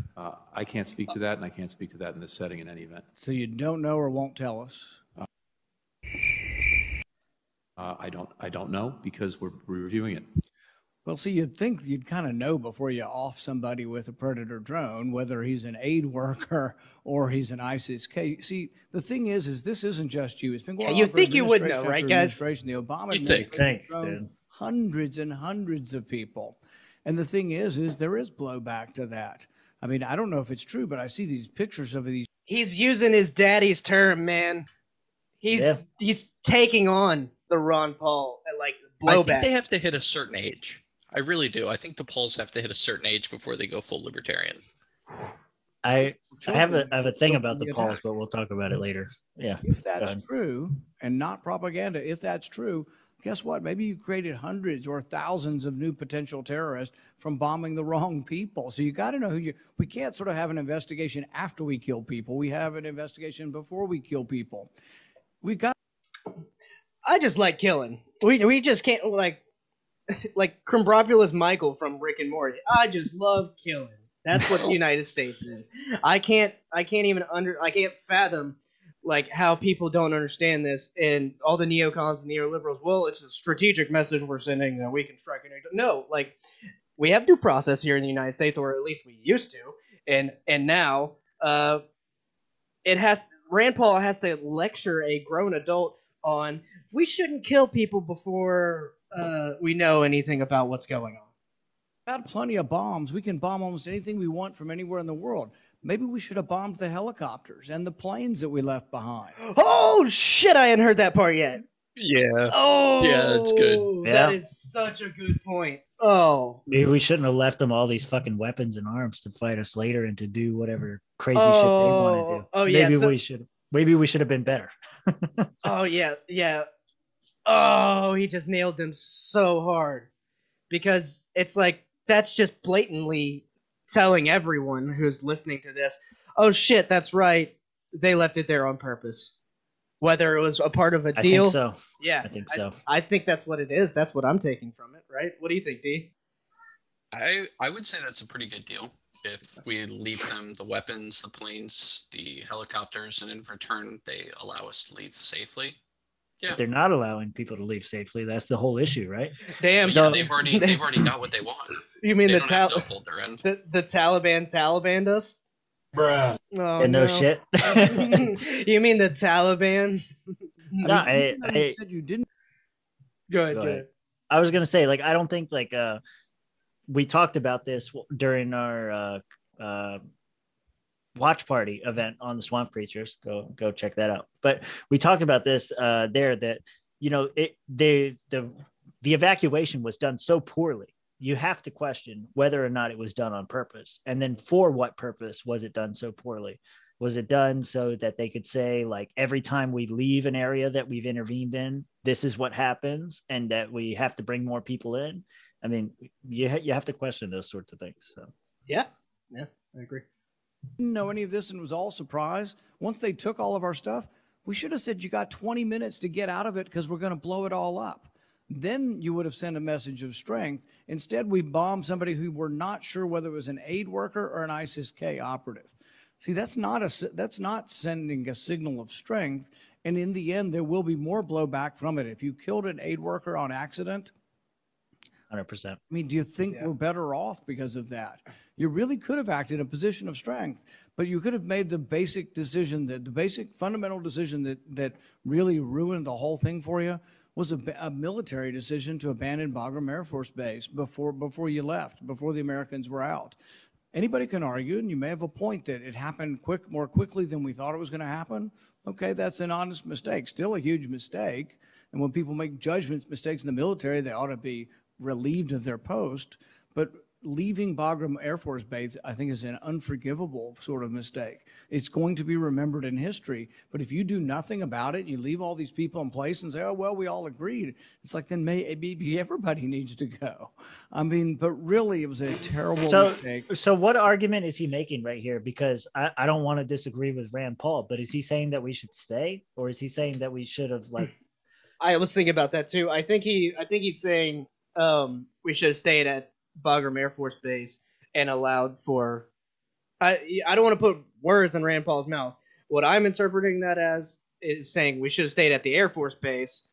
I can't speak to that, and I can't speak to that in this setting in any event. So you don't know or won't tell us? I don't know, because we're reviewing it. Well, see, you'd think you'd kind of know before you off somebody with a Predator drone whether he's an aid worker or he's an ISIS case. See, the thing is this isn't just you. It's been going on. You think you would know, right, guys? The Obama administration drone, hundreds and hundreds of people, and the thing is there is blowback to that. I mean, I don't know if it's true, but I see these pictures of these. He's using his daddy's term, man. He's taking on the Ron Paul, like, blowback. I think they have to hit a certain age. I really do. I think the polls have to hit a certain age before they go full libertarian. I have a thing about the polls, but we'll talk about it later. Yeah. If that's true, and not propaganda, if that's true, guess what? Maybe you created hundreds or thousands of new potential terrorists from bombing the wrong people. So you got to know we can't sort of have an investigation after we kill people. We have an investigation before we kill people. I just like killing. We just can't, like Krimbropulus Michael from Rick and Morty. I just love killing. That's what the United States is. I can't fathom like how people don't understand this, and all the neocons and neoliberals, well, it's a strategic message we're sending that we can strike. No, like, we have due process here in the United States, or at least we used to, and now it has. Rand Paul has to lecture a grown adult on we shouldn't kill people before we know anything about what's going on. Got plenty of bombs. We can bomb almost anything we want from anywhere in the world. Maybe we should have bombed the helicopters and the planes that we left behind. Oh, shit, I hadn't heard that part yet. Yeah. Oh. Yeah, that's good. That is such a good point. Oh. Maybe we shouldn't have left them all these fucking weapons and arms to fight us later and to do whatever crazy shit they want to do. Oh, yeah. Maybe we should have been better. Oh, yeah, yeah. Oh, he just nailed them so hard. Because it's like, that's just blatantly telling everyone who's listening to this, oh shit, that's right, they left it there on purpose. Whether it was a part of a deal. I think so. Yeah. I think so. I think that's what it is. That's what I'm taking from it, right? What do you think, D? I would say that's a pretty good deal. If we leave them the weapons, the planes, the helicopters, and in return they allow us to leave safely. Yeah. But they're not allowing people to leave safely. That's the whole issue, right? Damn. So, yeah, they've already got what they want. You mean the Taliban us? Bruh. Oh, and no shit. You mean the Taliban? No, I said you didn't. Go ahead. I was going to say, like, I don't think, like, we talked about this during our watch party event on the Swamp Creatures. Go check that out. But we talked about this there that, you know, the evacuation was done so poorly. You have to question whether or not it was done on purpose. And then for what purpose was it done so poorly? Was it done so that they could say, like, every time we leave an area that we've intervened in, this is what happens, and that we have to bring more people in? I mean, you have to question those sorts of things. So yeah, I agree. Didn't know any of this and was all surprised. Once they took all of our stuff, we should have said you got 20 minutes to get out of it because we're going to blow it all up. Then you would have sent a message of strength. Instead, we bombed somebody who we're not sure whether it was an aid worker or an ISIS-K operative. See, that's not sending a signal of strength. And in the end, there will be more blowback from it. If you killed an aid worker on accident, 100%. I mean, do you think we're better off because of that? You really could have acted in a position of strength, but you could have made the basic decision, that the basic fundamental decision that really ruined the whole thing for you was a military decision to abandon Bagram Air Force Base before you left, before the Americans were out. Anybody can argue, and you may have a point that it happened more quickly than we thought it was going to happen. Okay, that's an honest mistake, still a huge mistake. And when people make judgments, mistakes in the military, they ought to be relieved of their post, but leaving Bagram Air Force Base, I think, is an unforgivable sort of mistake. It's going to be remembered in history, but if you do nothing about it, you leave all these people in place and say, oh, well, we all agreed. It's like, then maybe everybody needs to go. I mean, but really, it was a terrible mistake. So what argument is he making right here? Because I don't want to disagree with Rand Paul, but is he saying that we should stay? Or is he saying that we should have, like... I was thinking about that, too. I think he's saying we should have stayed at Bagram Air Force Base and allowed for... I don't want to put words in Rand Paul's mouth. What I'm interpreting that as is saying we should have stayed at the Air Force Base,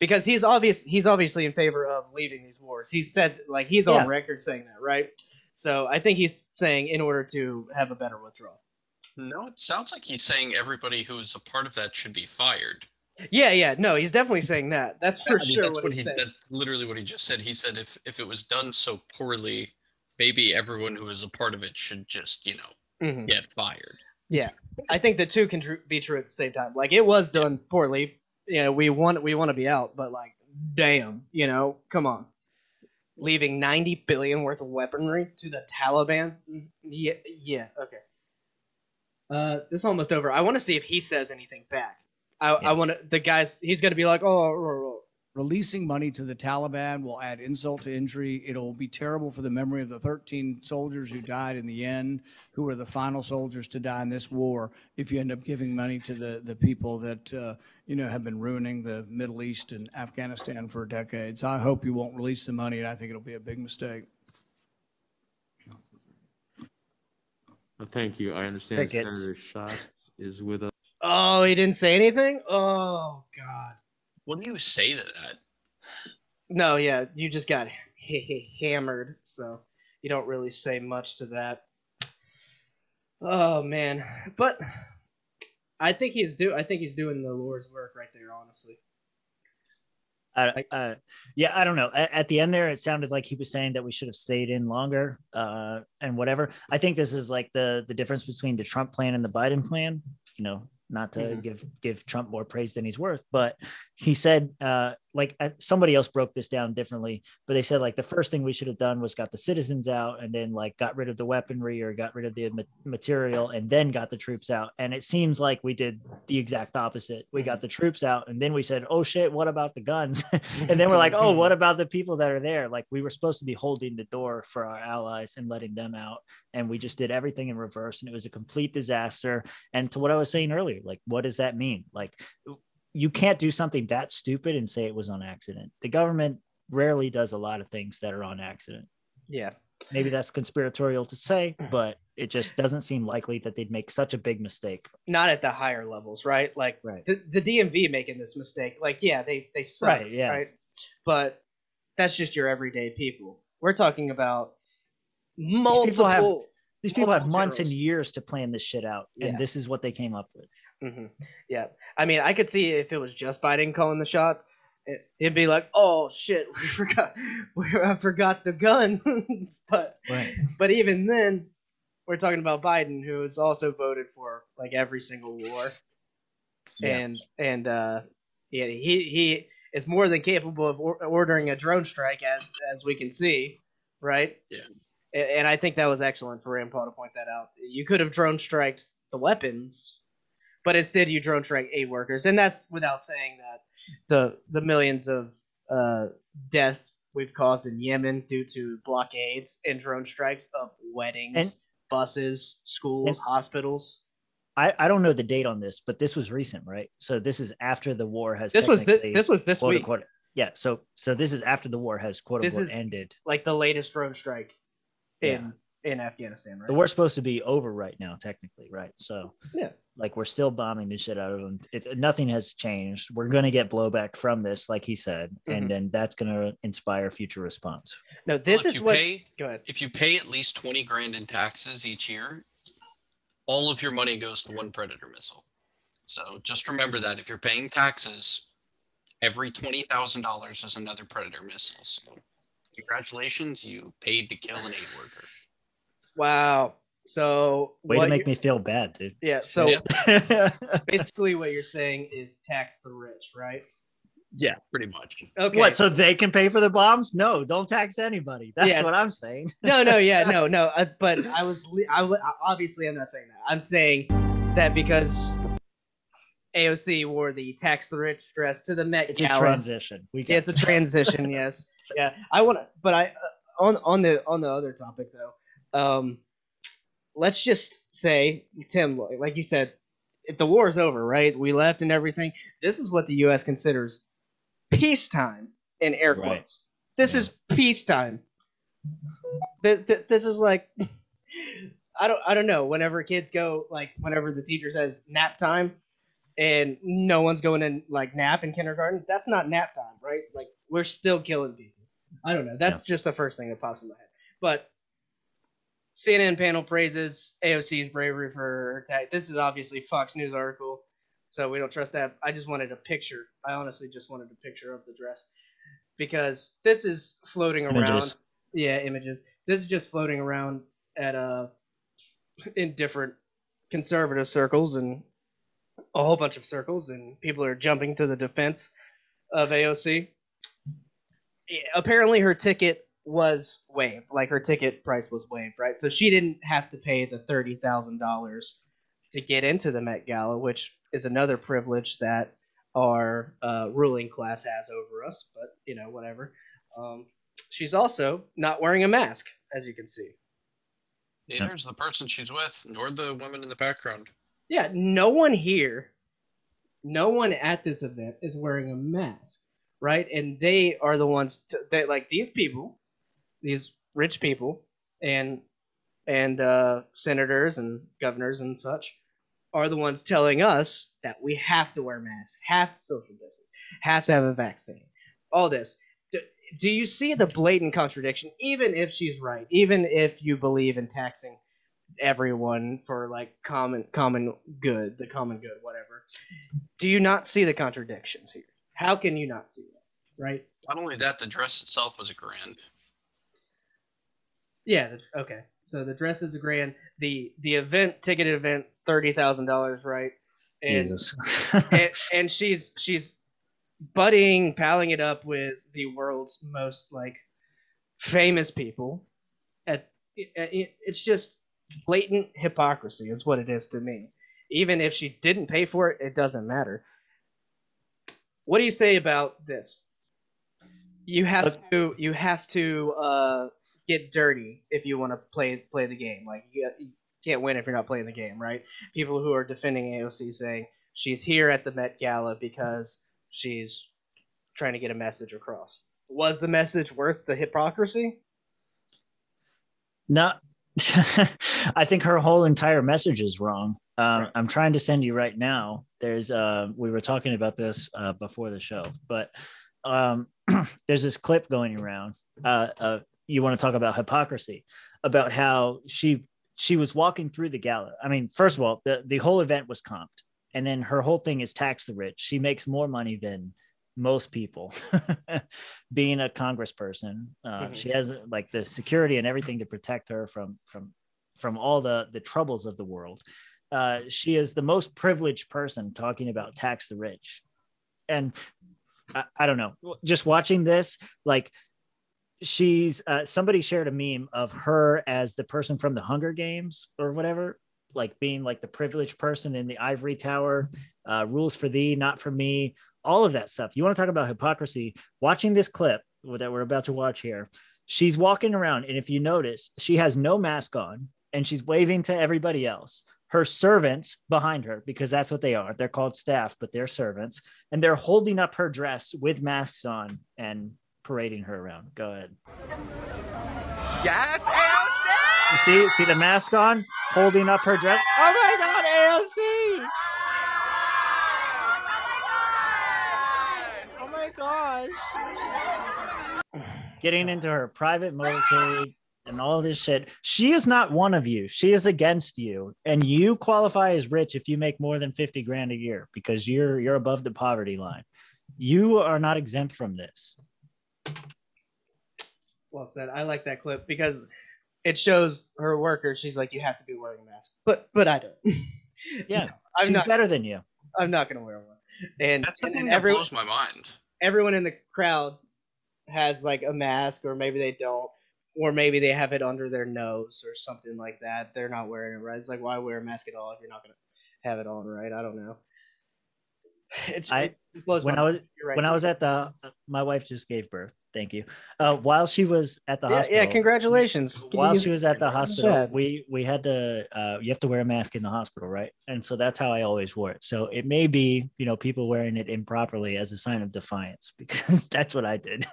because he's obviously in favor of leaving these wars. He said, like, he's on record saying that, right? So I think he's saying in order to have a better withdrawal. No, it sounds like he's saying everybody who's a part of that should be fired. Yeah, no, he's definitely saying that. That's for sure what he said. That's literally what he just said. He said if it was done so poorly, maybe everyone who was a part of it should just, you know, get fired. Yeah, I think the two can be true at the same time. Like, it was done poorly. You know, we want to be out, but, like, damn, you know, come on. Leaving $90 billion worth of weaponry to the Taliban? Yeah, okay. This is almost over. I want to see if he says anything back. I want the guys. He's going to be like, oh. Releasing money to the Taliban will add insult to injury. It'll be terrible for the memory of the 13 soldiers who died in the end, who were the final soldiers to die in this war. If you end up giving money to the people that you know, have been ruining the Middle East and Afghanistan for decades, I hope you won't release the money, and I think it'll be a big mistake. Well, thank you. I understand Senator Schatz is with us. Oh, he didn't say anything? Oh, God. What do you say to that? No, yeah, you just got hammered, so you don't really say much to that. Oh, man. But I think he's doing the Lord's work right there, honestly. Yeah, I don't know. At the end there, it sounded like he was saying that we should have stayed in longer and whatever. I think this is like the difference between the Trump plan and the Biden plan, you know, not to give Trump more praise than he's worth. But he said, somebody else broke this down differently, but they said, like, the first thing we should have done was got the citizens out and then, like, got rid of the weaponry or got rid of the material and then got the troops out. And it seems like we did the exact opposite. We got the troops out and then we said, oh, shit, what about the guns? And then we're like, oh, what about the people that are there? Like, we were supposed to be holding the door for our allies and letting them out. And we just did everything in reverse. And it was a complete disaster. And to what I was saying earlier, like, what does that mean? Like, you can't do something that stupid and say it was on accident. The government rarely does a lot of things that are on accident. Yeah. Maybe that's conspiratorial to say, but it just doesn't seem likely that they'd make such a big mistake. Not at the higher levels, right? Like, right. The DMV making this mistake. Like, yeah, they suck, right, yeah. Right? But that's just your everyday people. We're talking about multiple... These people have months and years to plan this shit out, and this is what they came up with. Mm-hmm. Yeah. I mean, I could see if it was just Biden calling the shots, it'd be like, oh, shit, I forgot the guns. But even then, we're talking about Biden, who has also voted for, like, every single war. Yeah. And he is more than capable of ordering a drone strike, as we can see, right? Yeah. And I think that was excellent for Rand Paul to point that out. You could have drone striked the weapons, but instead you drone strike aid workers. And that's without saying that the millions of deaths we've caused in Yemen due to blockades and drone strikes of weddings, buses, schools, hospitals. I don't know the date on this, but this was recent, right? So this is after the war has this was this week. Unquote, yeah, so this is after the war has quote unquote ended. Like the latest drone strike. In Afghanistan, right? But we're supposed to be over right now, technically, right? So yeah, like, we're still bombing the shit out of them. Nothing has changed. We're gonna get blowback from this, like he said, and then that's gonna inspire future response. No, this is what. Go ahead. If you pay at least $20,000 in taxes each year, all of your money goes to one Predator missile. So just remember that if you're paying taxes, every $20,000 is another Predator missile. So. Congratulations, you paid to kill an aid worker. Wow. So way to make me feel bad, dude. Yeah, so basically what you're saying is tax the rich, right? Yeah, pretty much. Okay. What, so they can pay for the bombs? No, don't tax anybody. That's what I'm saying. No. But obviously I'm not saying that. I'm saying that because AOC wore the tax the rich dress to the Met Gala. It's a transition. It's a transition, yes. Yeah, I want to, but I on the other topic though, let's just say, Tim, like you said, if the war is over, right? We left and everything. This is what the U.S. considers peacetime in air quotes. Right. This is peacetime. This is like, I don't know. Whenever kids go, like, whenever the teacher says nap time, and no one's going to, like, nap in kindergarten, that's not nap time, right? Like, we're still killing people. I don't know. That's just the first thing that pops in my head. But CNN panel praises AOC's bravery for her attack. This is obviously Fox News article, so we don't trust that. I just wanted a picture. I honestly just wanted a picture of the dress because this is floating around. Yeah, images. This is just floating around at in different conservative circles and a whole bunch of circles, and people are jumping to the defense of AOC. Apparently her ticket was waived, like her ticket price was waived, right? So she didn't have to pay the $30,000 to get into the Met Gala, which is another privilege that our ruling class has over us, but, you know, whatever. She's also not wearing a mask, as you can see. Neither's the person she's with, nor the women in the background. Yeah, no one at this event is wearing a mask, right? And they are the ones that, like, these people, these rich people, and senators and governors and such are the ones telling us that we have to wear masks, have to social distance, have to have a vaccine, all this. Do you see the blatant contradiction, even if she's right, even if you believe in taxing everyone for like common good, the common good, whatever? Do you not see the contradictions here? How can you not see that, right? Not only that, the dress itself was a grand. Yeah, okay. So the dress is a grand. The event, ticketed event, $30,000, right? And, Jesus. and she's palling it up with the world's most like famous people. It's just blatant hypocrisy is what it is to me. Even if she didn't pay for it, it doesn't matter. What do you say about this? You have to get dirty if you want to play the game. Like you can't win if you're not playing the game, right? People who are defending AOC saying she's here at the Met Gala because she's trying to get a message across. Was the message worth the hypocrisy? No, I think her whole entire message is wrong. Right. I'm trying to send you right now. There's we were talking about this before the show, but there's this clip going around of. You want to talk about hypocrisy, about how she was walking through the gala. I mean, first of all, the whole event was comped, and then her whole thing is tax the rich. She makes more money than most people being a congressperson. She has like the security and everything to protect her from all the troubles of the world. She is the most privileged person talking about tax the rich. And I don't know, just watching this, like, she's somebody shared a meme of her as the person from the Hunger Games or whatever, like being like the privileged person in the ivory tower, rules for thee, not for me, all of that stuff. You want to talk about hypocrisy? Watching this clip that we're about to watch here, she's walking around. And if you notice, she has no mask on and she's waving to everybody else. Her servants behind her, because that's what they are. They're called staff, but they're servants. And they're holding up her dress with masks on and parading her around. Go ahead. Yes, AOC! You see the mask on, holding up her dress. Oh my God, AOC! Oh my gosh! Getting into her private motorcade and all this shit. She is not one of you. She is against you, and you qualify as rich if you make more than $50,000 a year because you're above the poverty line. You are not exempt from this. Well said. I like that clip because it shows her workers. She's like, you have to be wearing a mask, but I don't. Yeah, she's better than you. I'm not gonna wear one. And that's something that blows my mind. Everyone in the crowd has like a mask, or maybe they don't, or maybe they have it under their nose or something like that. They're not wearing it, right? It's like, why wear a mask at all if you're not gonna have it on, right? I don't know. When I was at the, my wife just gave birth. Thank you. While she was at the hospital. Yeah, congratulations. While she was at the hospital, we had to, you have to wear a mask in the hospital, right? And so that's how I always wore it. So it may be, you know, people wearing it improperly as a sign of defiance, because that's what I did.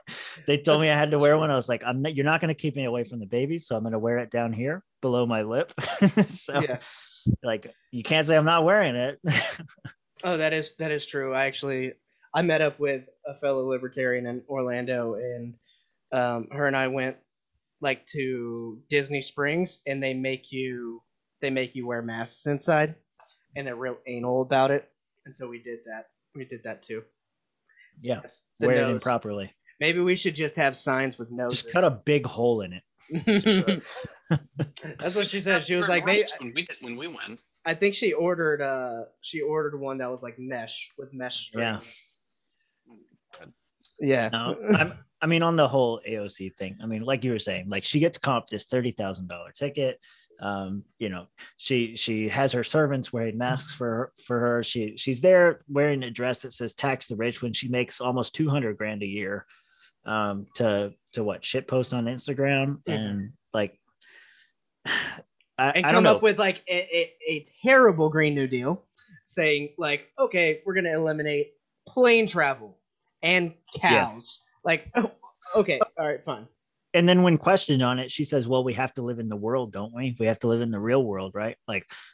They told me I had to wear one. I was like, you're not going to keep me away from the baby. So I'm going to wear it down here below my lip. So yeah. Like, you can't say I'm not wearing it. Oh, that is true. I met up with a fellow libertarian in Orlando, and her and I went like to Disney Springs, and they make you wear masks inside, and they're real anal about it. And so we did that too. Yeah, wear it improperly. Maybe we should just have signs with noses. Just cut a big hole in it. That's what she said. She was like, when we went. I think she ordered one that was like mesh with mesh strings. Yeah. No, I mean, on the whole AOC thing, I mean, like you were saying, like she gets comped this $30,000 ticket. You know, she has her servants wearing masks for her. She's there wearing a dress that says tax the rich when she makes almost $200,000 a year. To what, shit post on Instagram and like. I don't know. Up with like a terrible Green New Deal saying like, okay, we're going to eliminate plane travel and cows. Yeah. Like, oh, okay. All right, fine. And then when questioned on it, she says, well, we have to live in the world, don't we? We have to live in the real world, right?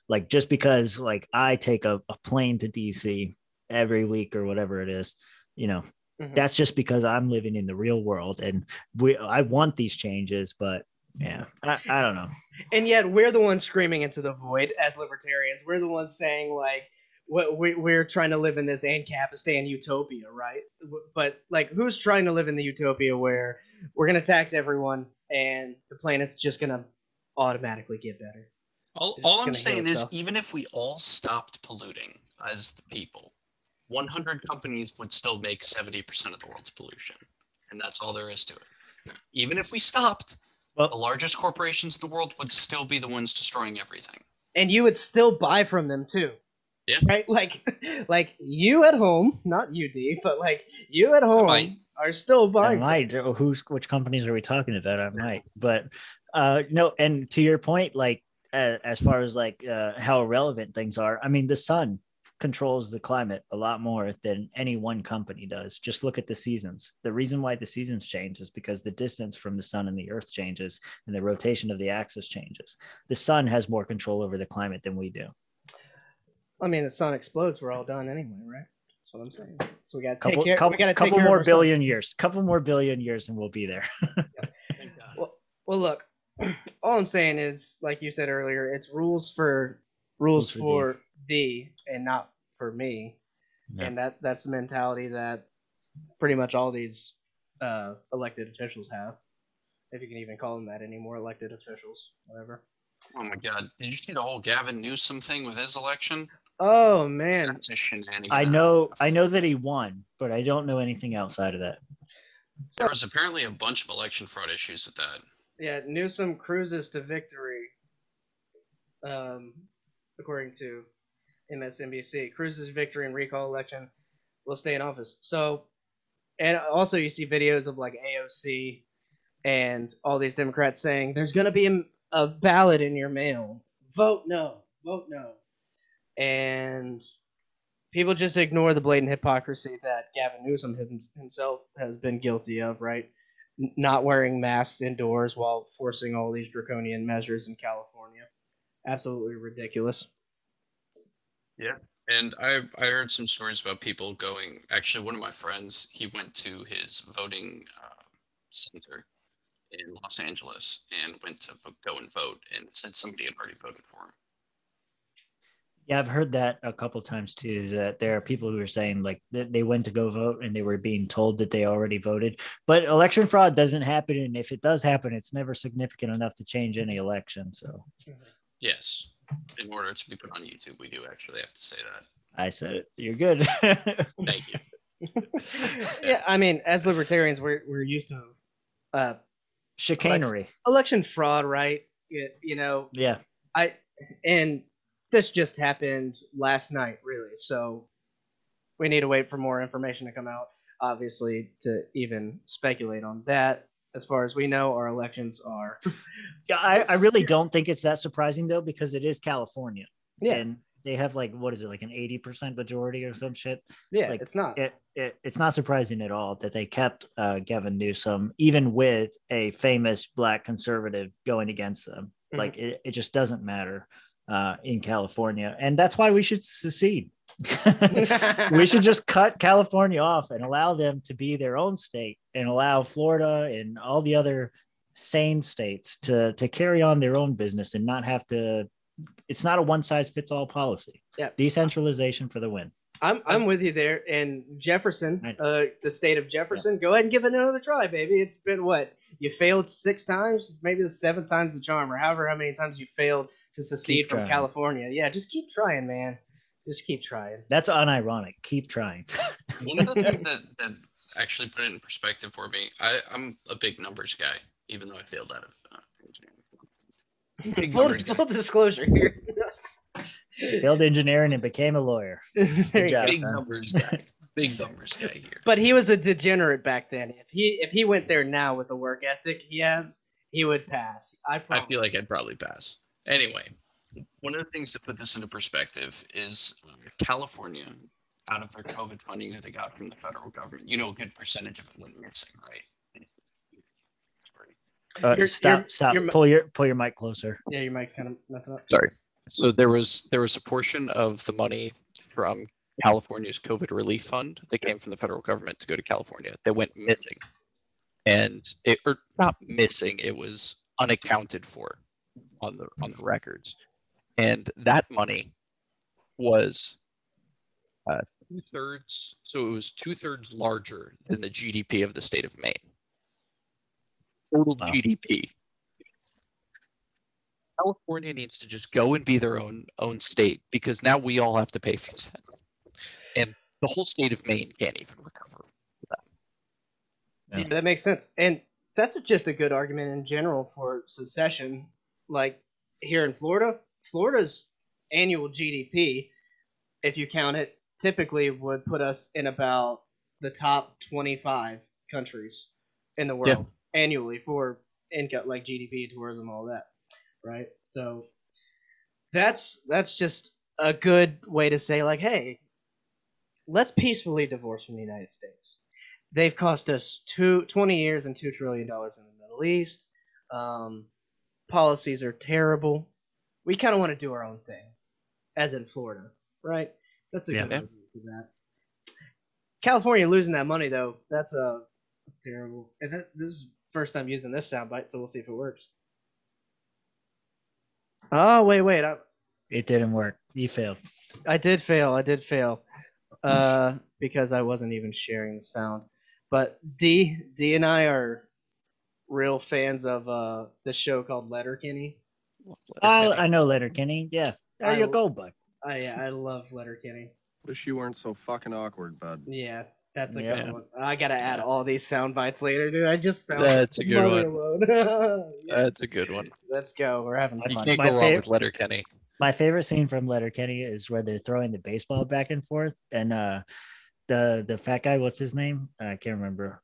Like just because like I take a plane to DC every week or whatever it is, you know, mm-hmm. that's just because I'm living in the real world and I want these changes, but yeah, I don't know. And yet we're the ones screaming into the void as libertarians. We're the ones saying like, what we're trying to live in this Ancapistan utopia, right? But like, who's trying to live in the utopia where we're going to tax everyone and the planet's just going to automatically get better? All I'm saying is even if we all stopped polluting as the people, 100 companies would still make 70% of the world's pollution. And that's all there is to it. Even if we stopped, the largest corporations in the world would still be the ones destroying everything. And you would still buy from them too. Yeah. Right? Like you at home, not you, D, but like you at home are still buying. I might. Which companies are we talking about? I might. But no. And to your point, like as far as like how relevant things are, I mean, the sun controls the climate a lot more than any one company does. Just look at the seasons. The reason why the seasons change is because the distance from the sun and the earth changes and the rotation of the axis changes. The sun has more control over the climate than we do. I mean, the sun explodes, we're all done anyway, right? That's what I'm saying. So we got to take care of it. Couple more billion years and we'll be there. Yeah. Thank God. Well, look, all I'm saying is, like you said earlier, it's rules for thee and not for me. Yeah. And that's the mentality that pretty much all these elected officials have. If you can even call them that anymore, elected officials, whatever. Oh my God. Did you see the whole Gavin Newsom thing with his election? Oh man. That's a shenanigan. I know that he won, but I don't know anything outside of that. There was apparently a bunch of election fraud issues with that. Yeah, Newsom cruises to victory. According to MSNBC, cruises victory and recall election, will stay in office. So, and also you see videos of like AOC and all these Democrats saying there's going to be a ballot in your mail. Vote no. And people just ignore the blatant hypocrisy that Gavin Newsom himself has been guilty of, right? Not wearing masks indoors while forcing all these draconian measures in California. Absolutely ridiculous. Yeah. And I heard some stories about people going, actually one of my friends, he went to his voting center in Los Angeles and went to go and vote and said somebody had already voted for him. Yeah, I've heard that a couple times too, that there are people who are saying like they went to go vote and they were being told that they already voted. But election fraud doesn't happen, and if it does happen, it's never significant enough to change any election. So yes, in order to be put on YouTube, we do actually have to say that. I said it. You're good. Thank you. Yeah, I mean, as libertarians, we're used to chicanery, election fraud, right? You know. Yeah. This just happened last night, really. So we need to wait for more information to come out, obviously, to even speculate on that. As far as we know, our elections are. Yeah, I really don't think it's that surprising, though, because it is California. Yeah. And they have like, what is it, like an 80% majority or some shit? Yeah, like, it's not. It's not surprising at all that they kept Gavin Newsom, even with a famous black conservative going against them. Mm-hmm. Like, it just doesn't matter. In California, and that's why we should secede. We should just cut California off and allow them to be their own state, and allow Florida and all the other sane states to carry on their own business and not have to. It's not a one size fits all policy. Yeah, decentralization for the win. I'm with you there. And Jefferson, the state of Jefferson, go ahead and give it another try, baby. It's been what? You failed 6 times, maybe the 7th time's the charm, or however how many times you failed to secede from California. Yeah, just keep trying, man. Just keep trying. That's unironic. Keep trying. One of the things that actually put it in perspective for me, I'm a big numbers guy, even though I failed out of engineering. Full disclosure here. Failed engineering and became a lawyer. Good job, Big numbers guy here. But he was a degenerate back then. If he went there now with the work ethic he has, he would pass. I feel like I'd probably pass. Anyway, one of the things that put this into perspective is California, out of their COVID funding that they got from the federal government, you know, a good percentage of it went missing, right? Stop. Pull your mic closer. Yeah, your mic's kind of messing up. Sorry. So there was a portion of the money from California's COVID relief fund that came from the federal government to go to California. They went missing, it was unaccounted for on the records, and that money was 2/3. So it was 2/3 larger than the GDP of the state of Maine. Total GDP. California needs to just go and be their own state, because now we all have to pay for that. And the whole state of Maine can't even recover that. Yeah, that makes sense. And that's just a good argument in general for secession. Like here in Florida, Florida's annual GDP, if you count it, typically would put us in about the top 25 countries in the world annually for income, like GDP, tourism, all that. Right. So that's just a good way to say, like, hey, let's peacefully divorce from the United States. They've cost us 20 years and $2 trillion in the Middle East. Policies are terrible. We kind of want to do our own thing, as in Florida. Right. That's a good idea for that. California losing that money, though, that's terrible. And this is the first time using this soundbite, so we'll see if it works. Oh, wait. It didn't work. You failed. I did fail. Because I wasn't even sharing the sound. But D and I are real fans of this show called Letterkenny. I know Letterkenny. Yeah. There you go, bud. I love Letterkenny. Wish you weren't so fucking awkward, bud. Yeah. That's a good one. I gotta add all these sound bites later, dude. I just found that's a good one. That's a good one. Let's go. We're having fun. You can't go wrong with Letterkenny. My favorite scene from Letterkenny is where they're throwing the baseball back and forth, and the fat guy, what's his name? I can't remember.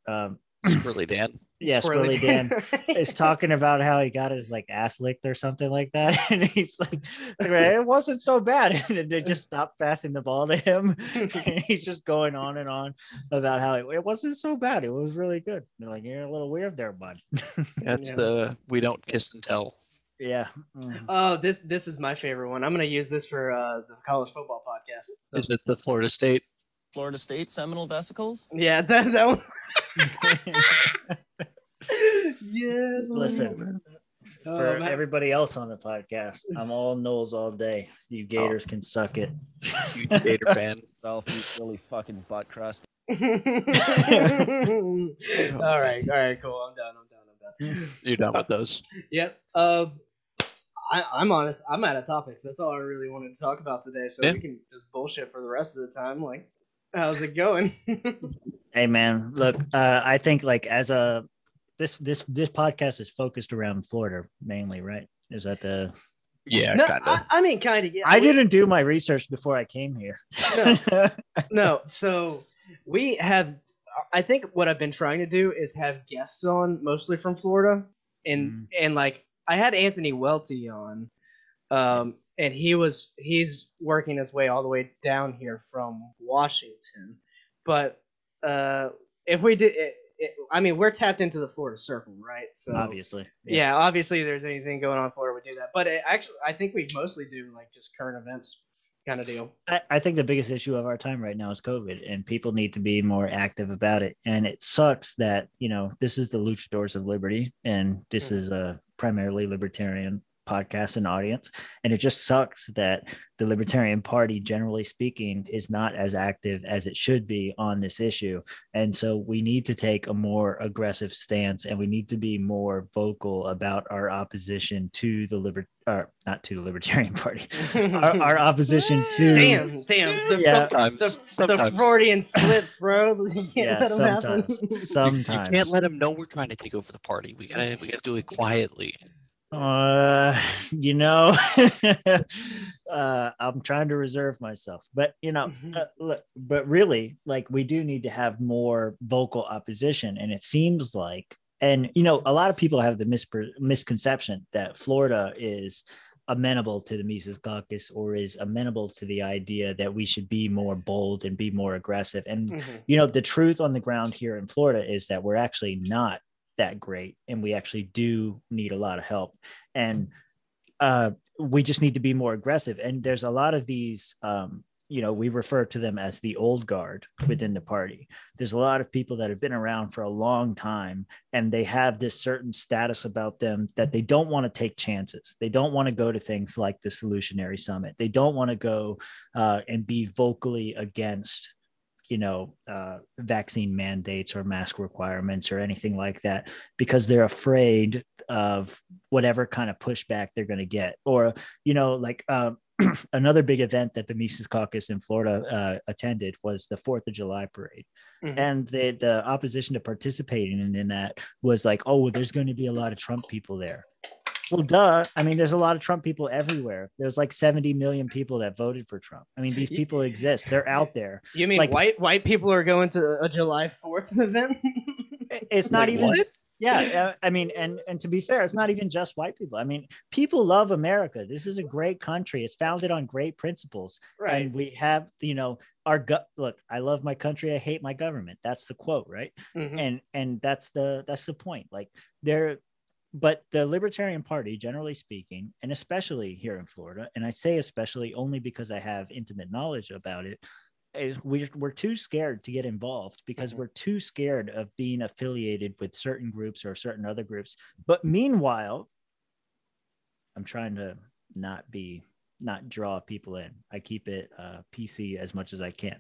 Squirrely Dan. Yeah, Squirrely Dan is talking about how he got his ass licked or something like that, and he's like, "It wasn't so bad." And they just stopped passing the ball to him, and he's just going on and on about how it wasn't so bad. It was really good. And they're like, "You're a little weird there, bud." That's the we don't kiss and tell. Yeah. Mm. Oh, this is my favorite one. I'm gonna use this for the college football podcast. Is it the Florida State Seminole Vesicles? Yeah, that one. Yes. Listen, for everybody else on the podcast, I'm all Knowles all day. You Gators can suck it. You Gator fan. Self, you silly fucking butt crust. All right, cool. I'm done. You're done with those. Yep. I'm honest. I'm out of topics. That's all I really wanted to talk about today. So we can just bullshit for the rest of the time. Like, how's it going? Hey, man. Look, I think this podcast is focused around Florida mainly, right? Is that the? Yeah, no, kind of. I mean, kind of. Yeah. I didn't do my research before I came here. No. So we have. I think what I've been trying to do is have guests on, mostly from Florida, and I had Anthony Welty on, and he's working his way all the way down here from Washington. But if we did, we're tapped into the Florida circle, right? So obviously, obviously, if there's anything going on in Florida, we do that. But I think we mostly do just current events kind of deal. I think the biggest issue of our time right now is COVID, and people need to be more active about it. And it sucks that this is the Luchadors of Liberty, and this is a primarily libertarian podcast and audience, and it just sucks that the Libertarian Party, generally speaking, is not as active as it should be on this issue. And so we need to take a more aggressive stance, and we need to be more vocal about our opposition to the not to the Libertarian Party, our opposition to damn the Freudian slips, bro. Sometimes you can't let them know we're trying to take over the party. We gotta do it quietly. I'm trying to reserve myself, but really, we do need to have more vocal opposition. And it seems like, and a lot of people have the misconception that Florida is amenable to the Mises Caucus, or is amenable to the idea that we should be more bold and be more aggressive. And the truth on the ground here in Florida is that we're actually not that great, and we actually do need a lot of help. And we just need to be more aggressive. And there's a lot of these, you know, we refer to them as the old guard within the party. There's a lot of people that have been around for a long time, and they have this certain status about them that they don't want to take chances. They don't want to go to things like the Solutionary Summit. They don't want to go and be vocally against, you know, vaccine mandates or mask requirements or anything like that, because they're afraid of whatever kind of pushback they're going to get. Or, you know, like, another big event that the Mises Caucus in Florida attended was the 4th of July parade. Mm-hmm. And the opposition to participating in that was like, oh, well, there's going to be a lot of Trump people there. Well, duh. I mean, there's a lot of Trump people everywhere. There's like 70 million people that voted for Trump. I mean, these people exist. They're out there. You mean like, white people are going to a July 4th event? It's not like, even... What? Yeah, I mean, and to be fair, it's not even just white people. I mean, people love America. This is a great country. It's founded on great principles. Right. And we have, you know, look, I love my country. I hate my government. That's the quote, right? Mm-hmm. And that's the point. Like but the Libertarian Party, generally speaking, and especially here in Florida, and I say especially only because I have intimate knowledge about it, is we're too scared to get involved because we're too scared of being affiliated with certain groups or certain other groups. But meanwhile, I'm trying to not draw people in. I keep it PC as much as I can.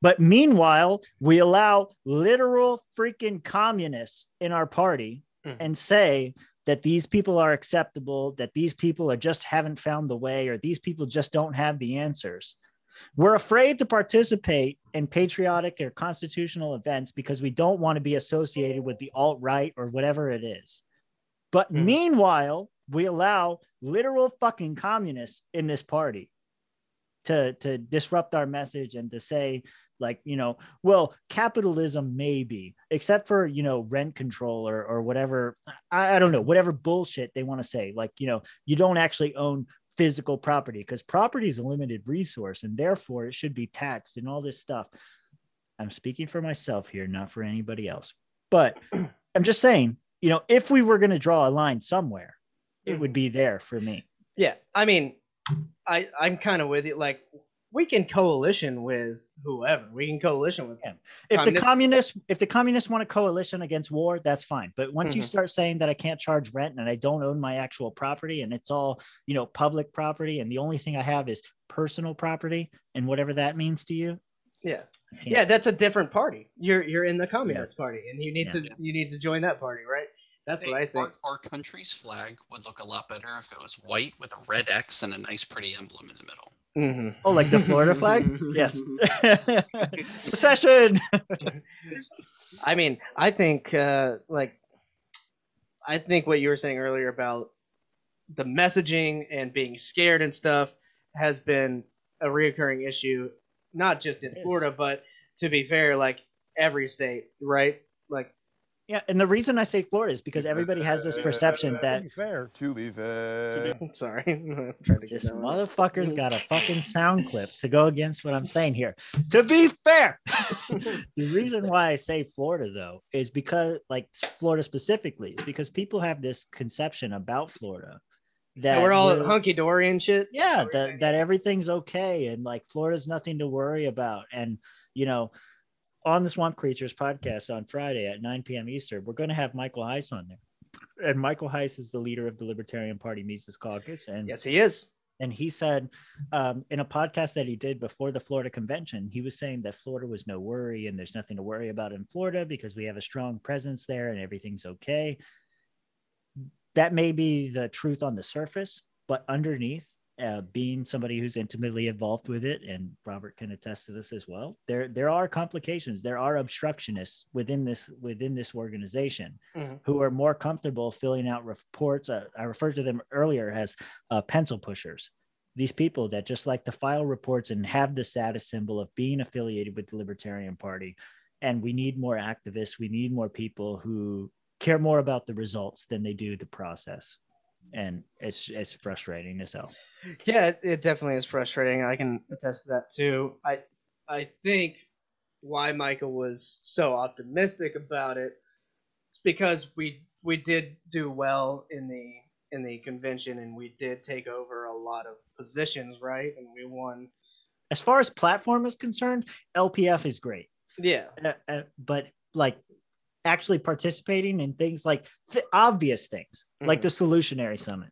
But meanwhile, we allow literal freaking communists in our party and say that these people are acceptable, that these people are just haven't found the way, or these people just don't have the answers. We're afraid to participate in patriotic or constitutional events because we don't want to be associated with the alt-right or whatever it is. But meanwhile, we allow literal fucking communists in this party to disrupt our message and to say, like, you know, well, capitalism maybe, except for, you know, rent control or whatever, I don't know, whatever bullshit they want to say. Like, you know, you don't actually own physical property because property is a limited resource and therefore it should be taxed and all this stuff. I'm speaking for myself here, not for anybody else, but I'm just saying, you know, if we were going to draw a line somewhere, it would be there for me. Yeah. I mean, I'm kind of with you. Like, we can coalition with whoever. We can coalition with him. If the communists want a coalition against war, that's fine. But once you start saying that I can't charge rent and I don't own my actual property and it's all, you know, public property and the only thing I have is personal property and whatever that means to you. Yeah. Yeah, that's a different party. You're in the Communist Party and you need to join that party, right? That's what I think. Our country's flag would look a lot better if it was white with a red X and a nice pretty emblem in the middle. Mm-hmm. Oh, like the Florida flag? Yes. Secession. I mean, I think what you were saying earlier about the messaging and being scared and stuff has been a reoccurring issue, not just in Florida, but to be fair, like every state, right? Like, yeah, and the reason I say Florida is because everybody has this perception that to be fair. I'm sorry. I'm trying to this motherfucker's got a fucking sound clip to go against what I'm saying here. To be fair. The reason why I say Florida though is because, like, Florida specifically, is because people have this conception about Florida that and we're all hunky dory and shit. Yeah, that everything's okay and like Florida's nothing to worry about. And, you know, on the Swamp Creatures podcast on Friday at 9 p.m. Eastern, we're going to have Michael Heiss on there. And Michael Heiss is the leader of the Libertarian Party Mises Caucus. And yes, he is. And he said in a podcast that he did before the Florida convention, he was saying that Florida was no worry and there's nothing to worry about in Florida because we have a strong presence there and everything's okay. That may be the truth on the surface, but underneath, being somebody who's intimately involved with it, and Robert can attest to this as well, there are complications. There are obstructionists within this organization who are more comfortable filling out reports. I referred to them earlier as pencil pushers. These people that just like to file reports and have the status symbol of being affiliated with the Libertarian Party. And we need more activists. We need more people who care more about the results than they do the process. And it's frustrating as hell. Yeah, it definitely is frustrating. I can attest to that too. I think why Michael was so optimistic about it is because we did do well in the convention, and we did take over a lot of positions, right? And we won. As far as platform is concerned, LPF is great. Yeah. But like actually participating in things like obvious things, mm-hmm. like the Solutionary Summit.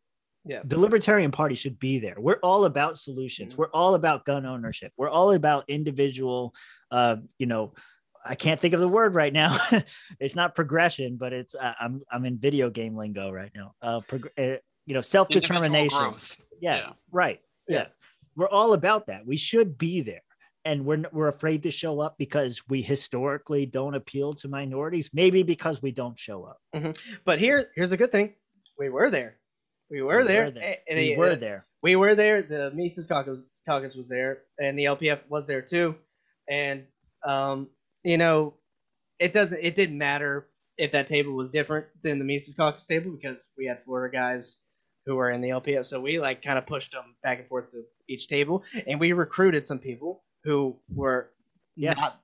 Yeah. The Libertarian Party should be there. We're all about solutions. Mm-hmm. We're all about gun ownership. We're all about individual, you know, I can't think of the word right now. It's not progression, but it's I'm in video game lingo right now. You know, self-determination. Yeah, yeah. Right. Yeah. Yeah. We're all about that. We should be there. And we're afraid to show up because we historically don't appeal to minorities, maybe because we don't show up. Mm-hmm. But here's a good thing. We were there. We were there. The Mises Caucus was there, and the LPF was there too. And you know, it didn't matter if that table was different than the Mises Caucus table, because we had Florida guys who were in the LPF, so we like kind of pushed them back and forth to each table, and we recruited some people who were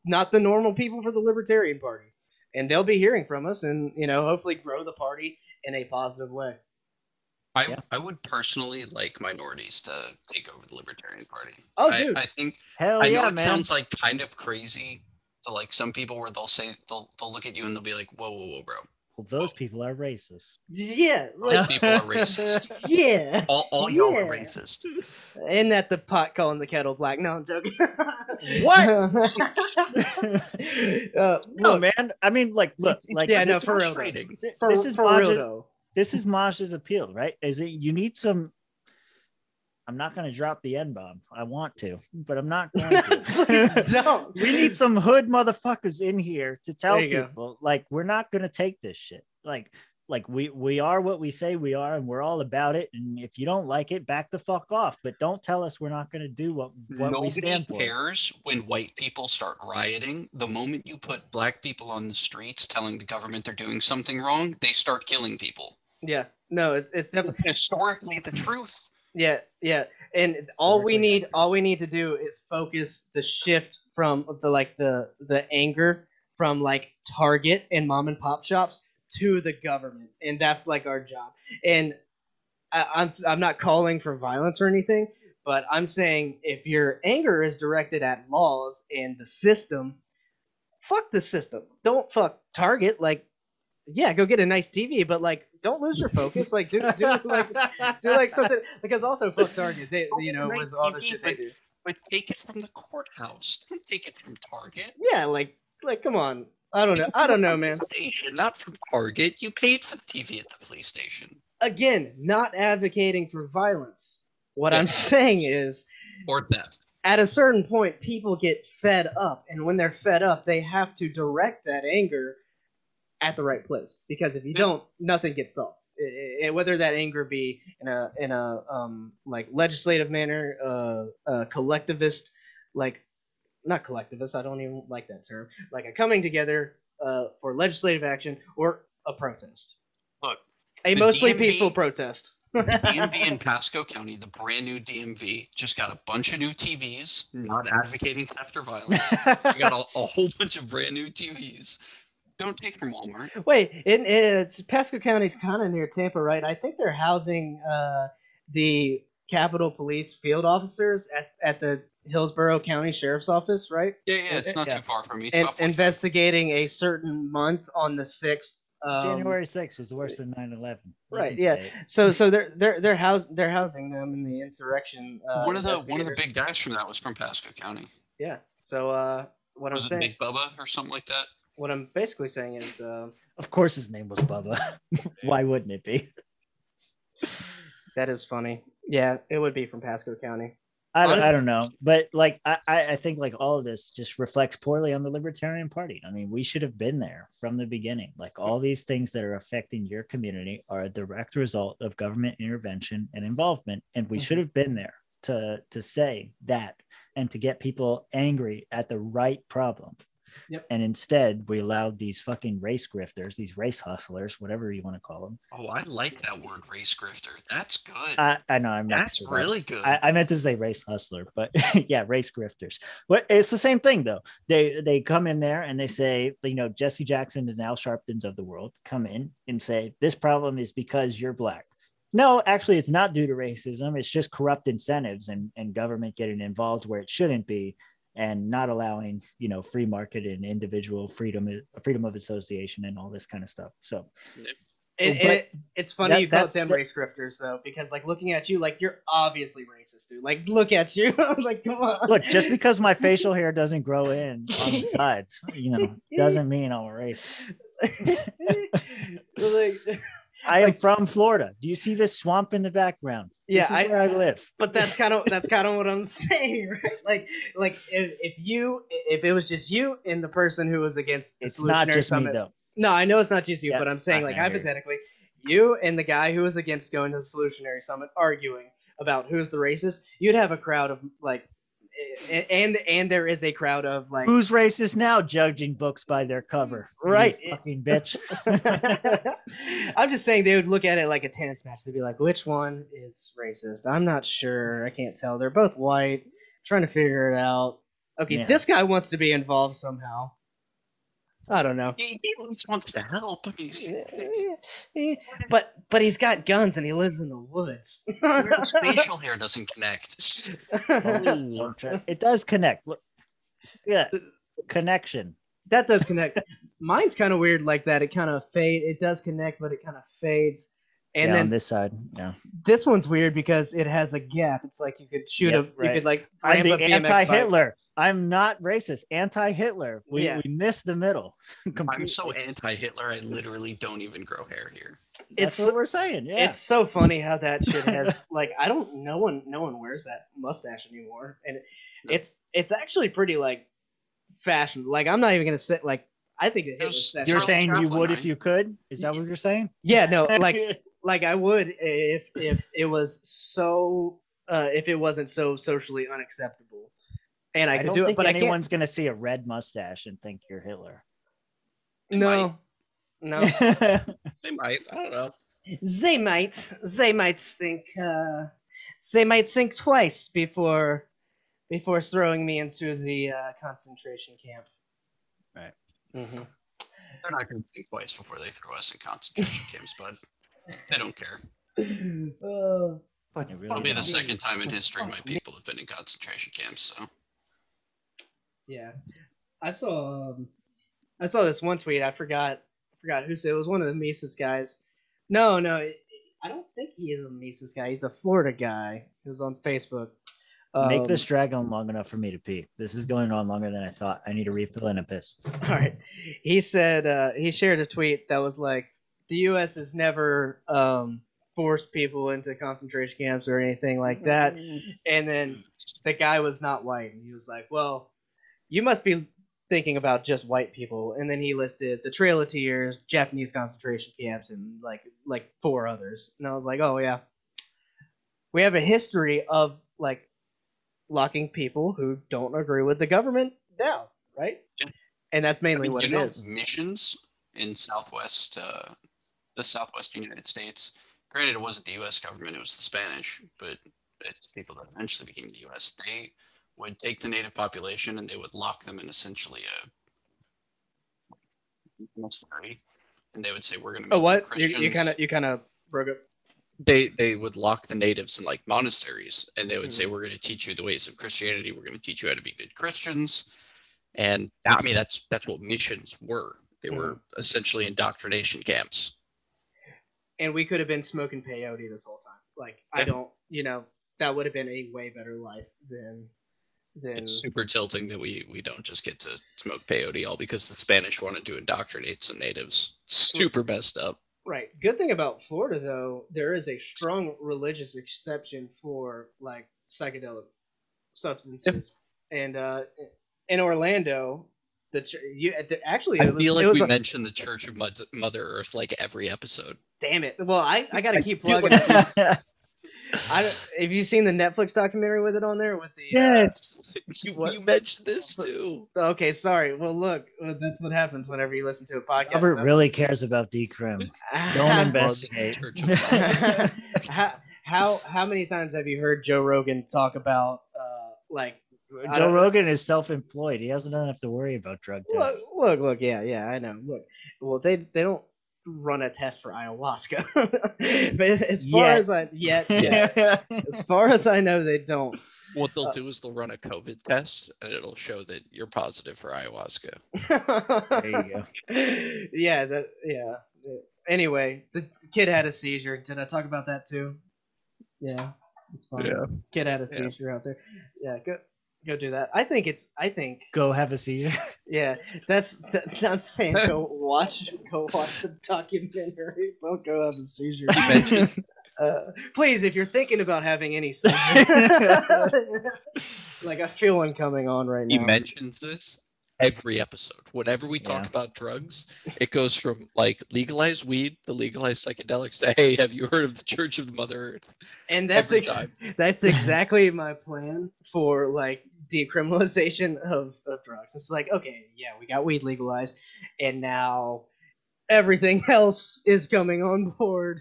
not the normal people for the Libertarian Party, and they'll be hearing from us, and you know, hopefully grow the party in a positive way. I would personally like minorities to take over the Libertarian Party. Oh, dude. I think hell I know yeah, it man. Sounds like kind of crazy to like some people where they'll say they'll look at you and they'll be like, whoa, whoa, whoa, bro. Well, those people are racist. Yeah. Those people are racist. Yeah. All y'all are racist. And that the pot calling the kettle black. No, I'm joking. What? No, man. I mean, like, look. Like, yeah, no, for real. This is for real, though. This is Maj's appeal, right? Is it you need some? I'm not going to drop the N-bomb. I want to, but I'm not going to. Please don't. We need some hood motherfuckers in here to tell people, like, we're not going to take this shit. Like we are what we say we are, and we're all about it. And if you don't like it, back the fuck off. But don't tell us we're not going to do what we stand for. Nobody cares when white people start rioting. The moment you put black people on the streets telling the government they're doing something wrong, they start killing people. Yeah, no, it's definitely historically the truth. Yeah, yeah, and all we need to do is focus the shift from the anger from like Target and mom and pop shops to the government, and that's like our job. And I'm not calling for violence or anything, but I'm saying if your anger is directed at laws and the system, fuck the system. Don't fuck Target. Like, yeah, go get a nice TV, but like, don't lose your focus. Like, do something, because also fuck Target. They, you know, with all the shit they do. But take it from the courthouse. Don't take it from Target. Yeah, like, come on. I don't know, man. Station, not from Target. You paid for the TV at the police station. Again, not advocating for violence. What I'm saying is, or theft. At a certain point, people get fed up, and when they're fed up, they have to direct that anger at the right place, because if you don't, nothing gets solved. It, whether that anger be in a like legislative manner, collectivist, like not collectivist, I don't even like that term, like a coming together for legislative action, or a protest. Look, a mostly peaceful protest. The DMV in Pasco County, the brand new DMV, just got a bunch of new TVs. Not advocating theft or violence. We got a whole bunch of brand new TVs. Don't take from Walmart. Wait, it's Pasco County's kind of near Tampa, right? I think they're housing the Capitol Police field officers at the Hillsborough County Sheriff's Office, right? Yeah, yeah, it's not too far from me. It's about 45. Investigating a certain month on the 6th. January 6th was worse than 9/11. Right. Yeah. So they're housing them in the insurrection. One of the big guys from that was from Pasco County. Yeah. So what was I'm saying, Big Bubba or something like that. What I'm basically saying is, of course, his name was Bubba. Why wouldn't it be? That is funny. Yeah, it would be from Pasco County. I don't know, but like I think like all of this just reflects poorly on the Libertarian Party. I mean, we should have been there from the beginning. Like, all these things that are affecting your community are a direct result of government intervention and involvement, and we should have been there to say that and to get people angry at the right problem. Yep. And instead, we allowed these fucking race grifters, these race hustlers, whatever you want to call them. Oh, I like that word, race grifter. That's good. I know. I'm That's not really good. I meant to say race hustler, but yeah, race grifters. But it's the same thing, though. They come in there and they say, you know, Jesse Jackson and Al Sharptons of the world come in and say, this problem is because you're black. No, actually, it's not due to racism. It's just corrupt incentives and government getting involved where it shouldn't be, and not allowing, you know, free market and individual freedom of association and all this kind of stuff. So it's funny you call them race grifters, though, because like looking at you, like you're obviously racist, dude. Like, look at you. Like, come on. Look, just because my facial hair doesn't grow in on the sides, you know, doesn't mean I'm a racist. Like, I am from Florida. Do you see this swamp in the background? Yeah, where I live. But that's kind of what I'm saying, right? Like if it was just you and the person who was against the Solutionary Summit. Me, no, I know it's not just you, yeah, but I'm saying like hypothetically, you and the guy who was against going to the Solutionary Summit arguing about who's the racist, you'd have a crowd of like. And there is a crowd of like, who's racist now, judging books by their cover, right? You fucking bitch. I'm just saying they would look at it like a tennis match. They'd be like, which one is racist? I'm not sure. I can't tell. They're both white. I'm trying to figure it out. Okay, yeah. This guy wants to be involved somehow. I don't know. He wants to help. But he's got guns and he lives in the woods. His facial hair doesn't connect. It does connect. Look. Yeah. Connection. That does connect. Mine's kind of weird like that. It kind of fades. It does connect, but it kind of fades. And yeah, then on this side, yeah. This one's weird because it has a gap. It's like you could shoot you could like ram a BMX anti-Hitler. Bike. I'm not racist. Anti-Hitler. We missed the middle. I'm so anti-Hitler. I literally don't even grow hair here. That's what we're saying. Yeah. It's so funny how that shit has like I don't. No one wears that mustache anymore, and it's actually pretty like fashion. Like I'm not even gonna sit like I think it was. You're saying you would if you could. Is that what you're saying? Yeah. No. Like. Like I would if it was so if it wasn't so socially unacceptable, and I could do it. But anyone's gonna see a red mustache and think you're Hitler. No. They might. I don't know. They might think. They might think twice before throwing me into the concentration camp. Right. Mm-hmm. They're not gonna think twice before they throw us in concentration camps, bud. They don't care. Probably the second time in history my people have been in concentration camps. So, yeah, I saw this one tweet. I forgot who said it was one of the Mises guys. No, I don't think he is a Mises guy. He's a Florida guy. He was on Facebook. Make this drag on long enough for me to pee. This is going on longer than I thought. I need a refill and a piss. All right. He said he shared a tweet that was like, the U.S. has never forced people into concentration camps or anything like that. And then the guy was not white. And he was like, well, you must be thinking about just white people. And then he listed the Trail of Tears, Japanese concentration camps, and like four others. And I was like, oh, yeah. We have a history of like locking people who don't agree with the government down, right? Yeah. And that's mainly what it is. Missions in the southwestern United States. Granted, it wasn't the U.S. government, it was the Spanish, but it's people that eventually became the U.S. They would take the native population and they would lock them in essentially a monastery, and they would say, we're going to make them Christians. You kind of broke up. They would lock the natives in like monasteries, and they would say, we're going to teach you the ways of Christianity, we're going to teach you how to be good Christians. And I mean, that's what missions were. They were essentially indoctrination camps. And we could have been smoking peyote this whole time. Like, yeah. I don't, you know, that would have been a way better life than. It's super tilting that we don't just get to smoke peyote all because the Spanish wanted to indoctrinate some natives. Super messed up. Right. Good thing about Florida, though, there is a strong religious exception for, like, psychedelic substances. Yep. And in Orlando... I feel like we mentioned the Church of Mother Earth like every episode. Damn it! Well, I gotta keep plugging. Have you seen the Netflix documentary with it on there? With the yes, you mentioned this too. Okay, sorry. Well, look, that's what happens whenever you listen to a podcast. Robert really cares about decrim. Don't investigate. How many times have you heard Joe Rogan talk about like? Joe Rogan is self-employed. He doesn't have to worry about drug tests. Look. Yeah, I know. Look, well, they don't run a test for ayahuasca. But as far as I know, they don't. What they'll do is they'll run a COVID test, and it'll show that you're positive for ayahuasca. There you go. Yeah. Anyway, the kid had a seizure. Did I talk about that too? Yeah, it's fine. Yeah. Kid had a seizure out there. Yeah, good. Go do that. I think go have a seizure. Yeah, I'm saying go watch the documentary. Don't go have a seizure. Please, if you're thinking about having any seizure, like I feel one coming on right now. He mentions this every episode. Whenever we talk about drugs, it goes from like legalized weed to legalized psychedelics to hey, have you heard of the Church of the Mother Earth? And that's exactly my plan for like decriminalization of drugs. It's like, okay, yeah, we got weed legalized, and now everything else is coming on board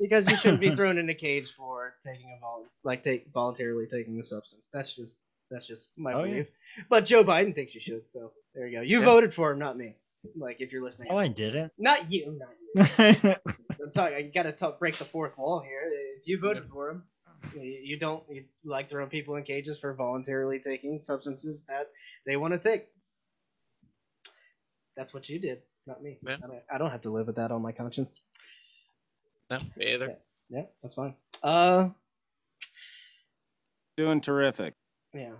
because you shouldn't be thrown in a cage for taking a voluntarily taking a substance. That's just my belief. Yeah. But Joe Biden thinks you should, so there you go. You voted for him, not me. Like, if you're listening. Oh, I didn't. Not you. I'm talking. I gotta break the fourth wall here. If you voted for him, you don't like throwing people in cages for voluntarily taking substances that they want to take. That's what you did, not me. Yeah. I don't have to live with that on my conscience. No, me either. Yeah, that's fine. Doing terrific. Yeah.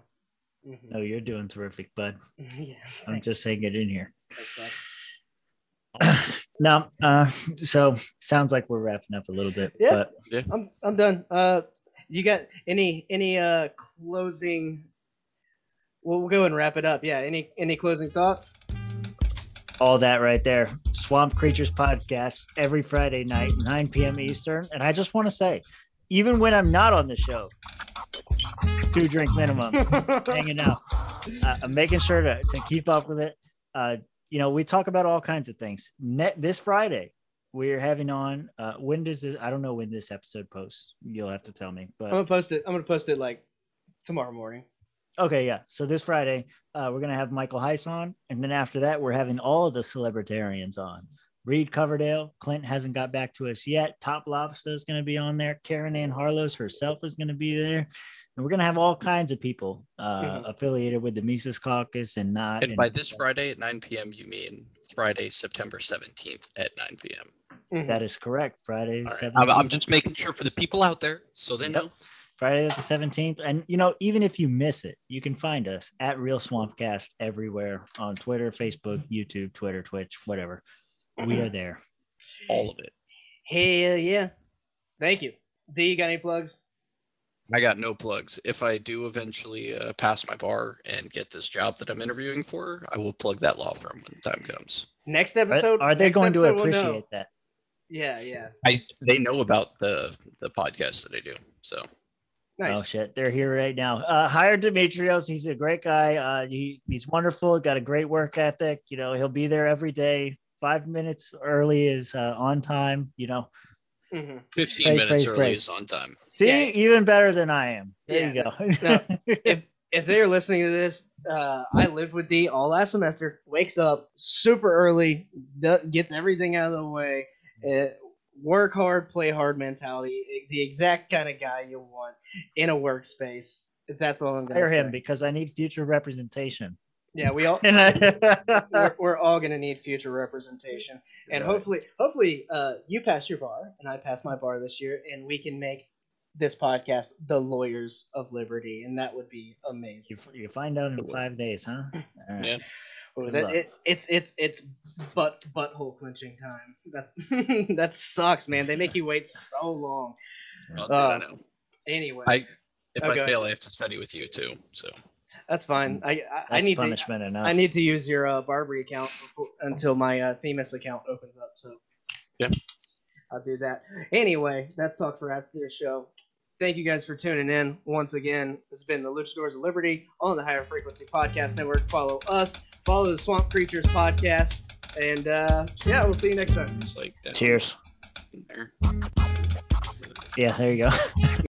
Mm-hmm. No, you're doing terrific, bud. Yeah, I'm just saying it in here. Thanks, no, so sounds like we're wrapping up a little bit. Yeah, but... I'm done. You got any closing? Well, we'll go and wrap it up. Yeah. Any closing thoughts? All that right there. Swamp Creatures podcast every Friday night, 9 p.m. Eastern. And I just want to say, even when I'm not on the show. 2-drink minimum, hanging out. I'm making sure to keep up with it. We talk about all kinds of things. This Friday, we're having on. When does this? I don't know when this episode posts. You'll have to tell me. But I'm gonna post it like tomorrow morning. Okay, yeah. So this Friday, we're gonna have Michael Heiss on, and then after that, we're having all of the celebritarians on. Reed Coverdale, Clint hasn't got back to us yet. Top Lobster is going to be on there. Karen Ann Harlos herself is going to be there. And we're going to have all kinds of people affiliated with the Mises Caucus and not. And by this Friday at 9 p.m., you mean Friday, September 17th at 9 p.m. Mm-hmm. That is correct. Friday, right. 17th. I'm just making sure for the people out there so they know. Friday the 17th. And, even if you miss it, you can find us at Real Swamp Cast everywhere on Twitter, Facebook, YouTube, Twitter, Twitch, whatever. We are there. All of it. Hell yeah. Thank you. D, you got any plugs? I got no plugs. If I do eventually pass my bar and get this job that I'm interviewing for, I will plug that law firm when the time comes. Next episode. Are they going to appreciate that? Yeah. They know about the podcast that I do, so. Nice. Oh shit, they're here right now. Hire Demetrios. He's a great guy. He's wonderful. Got a great work ethic. He'll be there every day. 5 minutes early is on time, 15 minutes early is on time. See, even better than I am. There you go. No, if they're listening to this, I lived with D all last semester, wakes up super early, gets everything out of the way, work hard, play hard mentality, the exact kind of guy you want in a workspace. That's all I'm going to say. Hire him because I need future representation. Yeah, we all we're all gonna need future representation, and hopefully, you pass your bar and I pass my bar this year, and we can make this podcast the Lawyers of Liberty, and that would be amazing. You find out in 5 days, huh? All right. Yeah. Well, it's butthole clenching time. That's that sucks, man. They make you wait so long. Well, I know. Anyway, if I fail, I have to study with you too. So. That's fine. I need punishment enough. I need to use your Barbary account until my Themis account opens up. So I'll do that. Anyway, that's Talk for After the Show. Thank you guys for tuning in once again. This has been the Luchadors of Liberty on the Higher Frequency Podcast Network. Follow us, follow the Swamp Creatures podcast, and yeah, we'll see you next time. Cheers. Yeah, there you go.